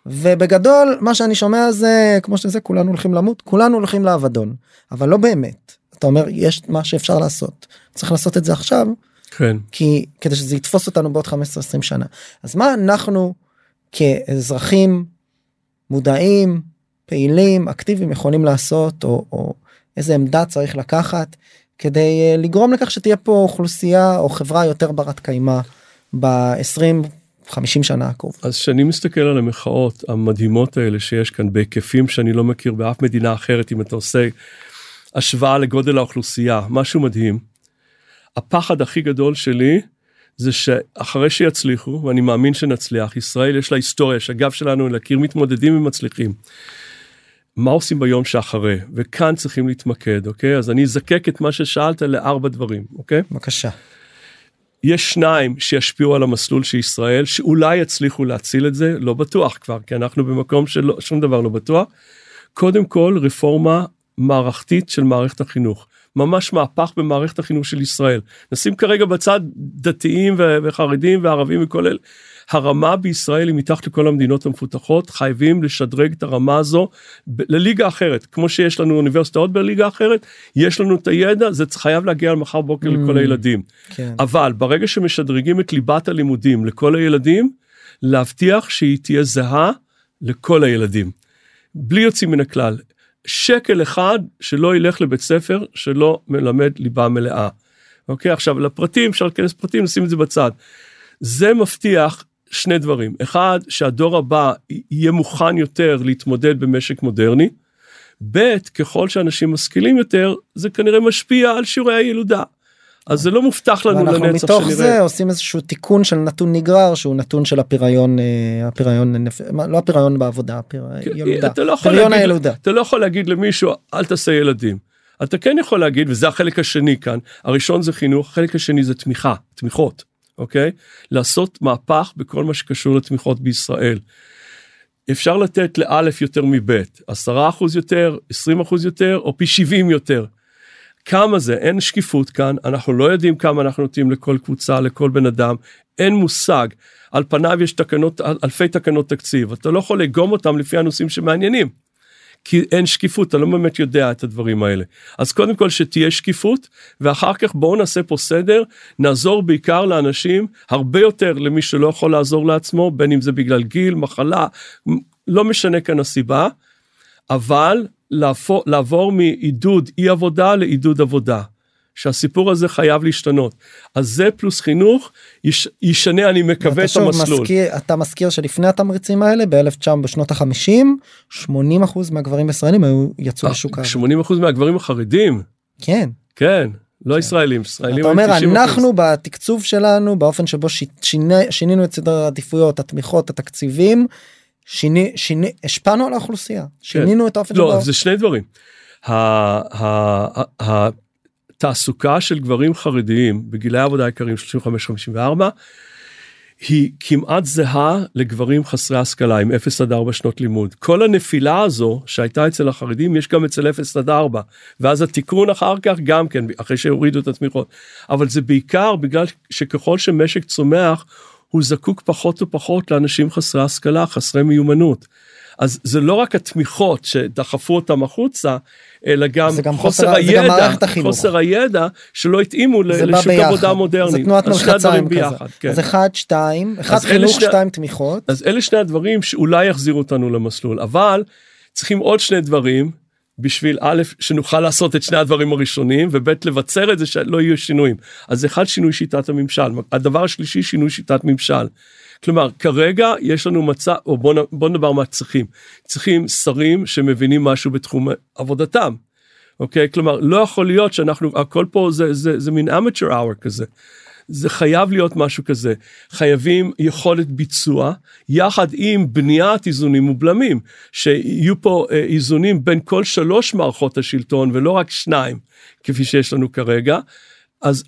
ובגדול, מה שאני שומע זה, כמו שזה, כולנו הולכים למות, כולנו הולכים לעבדון. אבל לא באמת. אתה אומר, יש מה שאפשר לעשות. צריך לעשות את זה עכשיו, כן. כי, כדי שזה יתפוס אותנו בעוד 15-20 שנה. אז מה אנחנו, כאזרחים, מודעים, פעילים, אקטיביים, יכולים לעשות, או איזה עמדה צריך לקחת, כדי לגרום לכך שתהיה פה אוכלוסייה או חברה יותר ברת קיימה ב-20-50 שנה הקרובות. אז כשאני מסתכל על המחאות המדהימות האלה שיש כאן, בהיקפים שאני לא מכיר באף מדינה אחרת, אם אתה עושה השוואה לגודל האוכלוסייה, משהו מדהים. הפחד הכי גדול שלי, זה שאחרי שיצליחו, ואני מאמין שנצליח, ישראל יש לה היסטוריה, שהגב שלנו להכיר מתמודדים ומצליחים. מה עושים ביום שאחרי? וכאן צריכים להתמקד, אוקיי? אז אני אזקק את מה ששאלת לארבע דברים, אוקיי? בבקשה. יש שניים שישפיעו על המסלול של ישראל, שאולי יצליחו להציל את זה, לא בטוח כבר, כי אנחנו במקום ששום דבר לא בטוח. קודם כל, רפורמה מערכתית של מערכת החינוך. ממש מהפך במערכת החינוך של ישראל. נשים כרגע בצד דתיים וחרדים וערבים וכל אלה. הרמה בישראל היא מתחת לכל המדינות המפותחות, חייבים לשדרג את הרמה הזו לליגה אחרת, כמו שיש לנו אוניברסיטאות בליגה אחרת, יש לנו את הידע, זה חייב להגיע למחר בוקר לכל הילדים. כן. אבל ברגע שמשדרגים את ליבת הלימודים לכל הילדים, להבטיח שהיא תהיה זהה לכל הילדים. בלי יוצאים מן הכלל. שקל אחד שלא ילך לבית ספר, שלא מלמד ליבה מלאה. אוקיי, עכשיו לפרטים, אפשר להכנס פרטים, נשים את זה בצד. זה מבטיח שני דברים. אחד, שהדור הבא יהיה מוכן יותר להתמודד במשק מודרני. ב', ככל שאנשים משכילים יותר, זה כנראה משפיע על שיעורי הילודה. אז זה לא מובטח לנו לנצח שנראה. ואנחנו מתוך זה עושים איזשהו תיקון של נתון נגרר, שהוא נתון של הפיריון, לא הפיריון בעבודה, ילודה. פיריון הילודה. אתה לא יכול להגיד למישהו, אל תעשה ילדים. אתה כן יכול להגיד, וזה החלק השני כאן, הראשון זה חינוך, החלק השני זה תמיכה, תמיכות. אוקיי? לעשות מהפך בכל מה שקשור לתמיכות בישראל. אפשר לתת לאלף יותר מבית, 10% יותר, 20% יותר, או פי 70 יותר. כמה זה? אין שקיפות כאן, אנחנו לא יודעים כמה אנחנו נותנים לכל קבוצה, לכל בן אדם, אין מושג. על פניו יש תקנות, אלפי תקנות תקציב, אתה לא יכול לגום אותם לפי הנושאים שמעניינים, כי אין שקיפות, אתה לא באמת יודע את הדברים האלה. אז קודם כל שתהיה שקיפות, ואחר כך בואו נעשה פה סדר, נעזור בעיקר לאנשים, הרבה יותר למי שלא יכול לעזור לעצמו, בין אם זה בגלל גיל, מחלה, לא משנה כאן הסיבה, אבל לעבור מעידוד אי עבודה לעידוד עבודה, שהסיפור הזה חייב להשתנות. אז זה פלוס חינוך, ישנה, אני מקווה, את המסלול. אתה מזכיר שלפני התמריצים האלה, בשנות ה-50, 80% מהגברים ישראלים יצאו לשוק העבודה. 80% מהגברים החרדים? כן. כן, לא ישראלים. אתה אומר, אנחנו בתקצוב שלנו, באופן שבו שינינו את סדר העדיפויות, התמיכות, התקציבים, השפענו על האוכלוסייה, שינינו את האופן שבו. לא, זה שני דברים. תעסוקה של גברים חרדיים, בגילי העבודה העיקריים 35-54, היא כמעט זהה לגברים חסרי השכלה, עם 0-4 שנות לימוד. כל הנפילה הזו שהייתה אצל החרדים, יש גם אצל 0-4, ואז התיקון אחר כך גם כן, אחרי שהורידו את התמיכות. אבל זה בעיקר בגלל שככל שמשק צומח, הוא זקוק פחות ופחות לאנשים חסרי השכלה, חסרי מיומנות. אז זה לא רק התמיכות שדחפו אותם החוצה, אלא גם חוסר הידע שלא התאימו לשוק עבודה מודרני. זה תנועת מלחציים כזה. אז 1, 2, 1 חינוך, 2 תמיכות. אז אלה שני הדברים שאולי יחזירו אותנו למסלול, אבל צריכים עוד שני דברים, בשביל א', שנוכל לעשות את שני הדברים הראשונים, וב' לבצר את זה שלא יהיו שינויים. אז אחד, שינוי שיטת הממשל. הדבר השלישי, שינוי שיטת ממשל. כלומר, כרגע יש לנו מצב, או בוא נדבר מה צריכים. צריכים שרים שמבינים משהו בתחום עבודתם. אוקיי? כלומר, לא יכול להיות שאנחנו, הכל פה זה מין amateur hour כזה. זה חייב להיות משהו כזה. חייבים יכולת ביצוע, יחד עם בניית איזונים ובלמים, שיהיו פה איזונים בין כל 3 מערכות השלטון, ולא רק 2, כפי שיש לנו כרגע. אז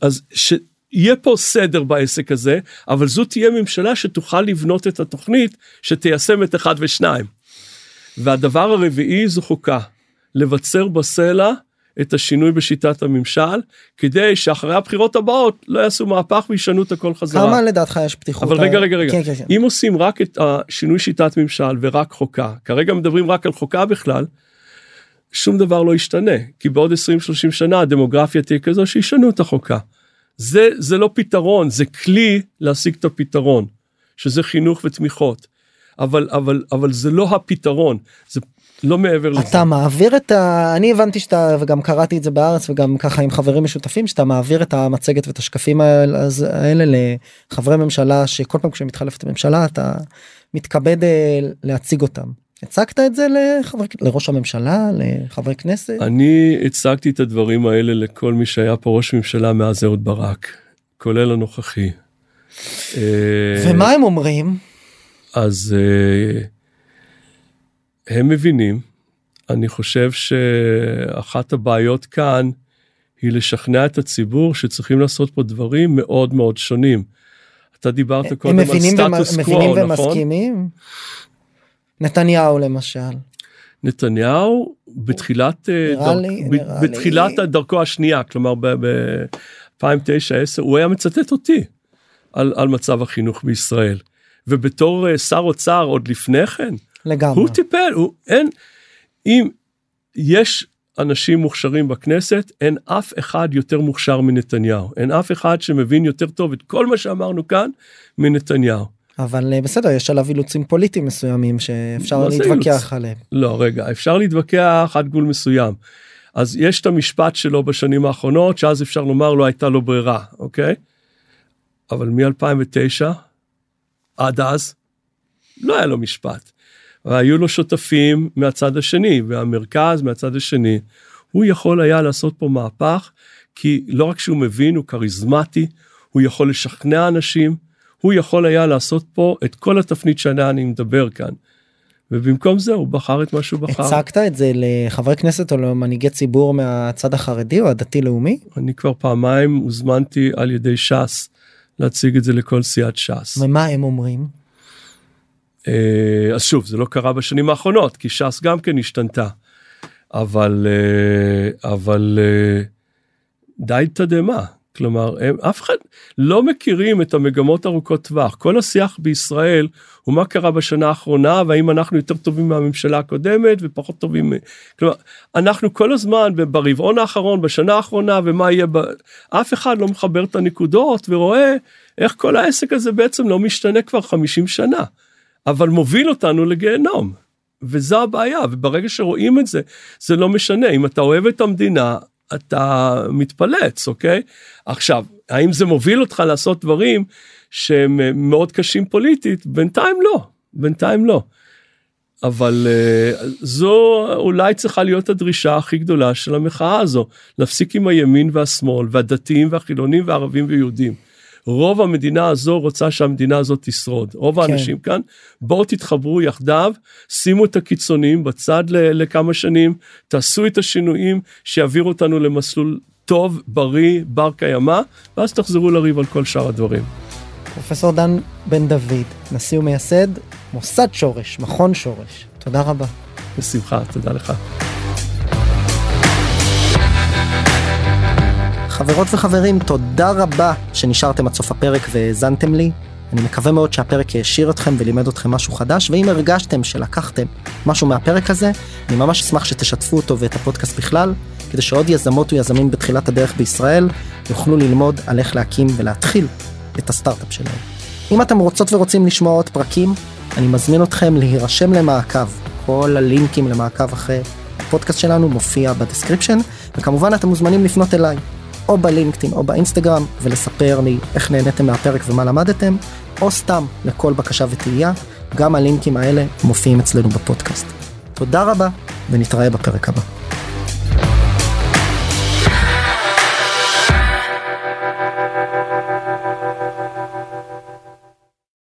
יהיה פה סדר בעסק הזה, אבל זו תהיה ממשלה שתוכל לבנות את התוכנית, שתיישם את 1 ו-2. והדבר הרביעי זו חוקה, לבצר בסלע את השינוי בשיטת הממשל, כדי שאחרי הבחירות הבאות לא יעשו מהפך וישנו את הכל חזרה. כמה לדעתך יש פתיחות? אבל רגע. כן. אם עושים רק את השינוי שיטת ממשל ורק חוקה, כרגע מדברים רק על חוקה בכלל, שום דבר לא ישתנה, כי בעוד 20-30 שנה הדמוגרפיה תהיה כזו שישנו את החוקה. זה לא פתרון, זה כלי להשיג את הפתרון, שזה חינוך ותמיכות. אבל זה לא הפתרון, זה לא מעבר לזה. אתה מעביר את אני הבנתי שאתה, וגם קראתי את זה בארץ, וגם ככה עם חברים משותפים, שאתה מעביר את המצגת ואת השקפים האלה לחברי ממשלה, שכל פעם כשמתחלפת הממשלה, אתה מתכבד להציג אותם. הצגת את זה לראש הממשלה, לחברי כנסת? אני הצגתי את הדברים האלה לכל מי שהיה פה ראש ממשלה מאז אהוד ברק, כולל הנוכחי. ומה הם אומרים? אז הם מבינים, אני חושב שאחת הבעיות כאן היא לשכנע את הציבור שצריכים לעשות פה דברים מאוד מאוד שונים. אתה דיברת קודם על סטטוס קוו, נכון? מבינים ומסכימים? נתניהו למשל. נתניהו בתחילת דרכו השנייה, כלומר ב-2009-2010, הוא היה מצטט אותי על מצב החינוך בישראל. ובתור שר אוצר עוד לפני כן, לגמרי. הוא טיפל, אם יש אנשים מוכשרים בכנסת, אין אף אחד יותר מוכשר מנתניהו, אין אף אחד שמבין יותר טוב את כל מה שאמרנו כאן מנתניהו. אבל בסדר, יש עליו אילוצים פוליטיים מסוימים שאפשר להתווכח עליהם. לא, רגע, אפשר להתווכח עד גבול מסוים. אז יש את המשפט שלו בשנים האחרונות, שאז אפשר לומר לא הייתה לו ברירה, אוקיי? אבל מ-2009... עד אז לא היה לו משפט. היו לו שותפים מהצד השני, והמרכז מהצד השני. הוא יכול היה לעשות פה מהפך, כי לא רק שהוא מבין, הוא קריזמטי, הוא יכול לשכנע אנשים, הוא יכול היה לעשות פה את כל התפנית שנה אני מדבר כאן. ובמקום זה הוא בחר את מה שהוא בחר. הצגת את זה לחברי כנסת או למנהיגי ציבור מהצד החרדי או הדתי-לאומי? אני כבר פעמיים הוזמנתי על ידי ש"ס, להציג את זה לכל סיעת ש"ס. ומה הם אומרים? אז שוב, זה לא קרה בשנים האחרונות, כי ש"ס גם כן השתנתה. אבל די תדמה. כלומר, אף אחד לא מכירים את המגמות ארוכות טווח. כל השיח בישראל הוא מה קרה בשנה האחרונה, והאם אנחנו יותר טובים מהממשלה הקודמת, ופחות טובים. כלומר, אנחנו כל הזמן ברבעון האחרון, בשנה האחרונה, ומה יהיה אף אחד לא מחבר את הנקודות, ורואה איך כל העסק הזה בעצם לא משתנה כבר 50 שנה, אבל מוביל אותנו לגיהנום. וזו הבעיה, וברגע שרואים את זה, זה לא משנה. אם אתה אוהב את המדינה, אתה מתפלץ, אוקיי? עכשיו, האם זה מוביל אותך לעשות דברים שהם מאוד קשים פוליטית? בינתיים לא. אבל זו אולי צריכה להיות הדרישה הכי גדולה של המחאה הזו, להפסיק עם הימין והשמאל, והדתיים והחילונים והערבים ויהודים. רוב המדינה הזו רוצה שהמדינה הזאת תשרוד. רוב האנשים כאן, בואו תתחברו יחדיו, שימו את הקיצונים בצד לכמה שנים, תעשו את השינויים שיעבירו אותנו למסלול טוב, בריא, בר קיימא, ואז תחזרו לריב על כל שאר הדברים. פרופסור דן בן דוד, נשיא ומייסד, מוסד שורש, מכון שורש. תודה רבה. בשמחה, תודה לך. חברות וחברים, תודה רבה שנשארתם עד סוף הפרק והזנתם לי. אני מקווה מאוד שהפרק ישיר אתכם ולימד אתכם משהו חדש, ואם הרגשתם שלקחתם משהו מהפרק הזה, אני ממש אשמח שתשתפו אותו ואת הפודקאסט בכלל, כדי שעוד יזמות ויזמים בתחילת הדרך בישראל יוכלו ללמוד על איך להקים ולהתחיל את הסטארט-אפ שלהם. אם אתם רוצות ורוצים לשמוע עוד פרקים, אני מזמין אתכם להירשם למעקב. כל הלינקים למעקב אחרי הפודקאסט שלנו מופיע בדסקריפשן, וכמובן אתם מוזמנים לפנות אליי. או בלינקדאין או באינסטגרם, ולספר לי איך נהניתם מהפרק ומה למדתם, או סתם לכל בקשה ותהייה, גם הלינקים האלה מופיעים אצלנו בפודקאסט. תודה רבה, ונתראה בפרק הבא.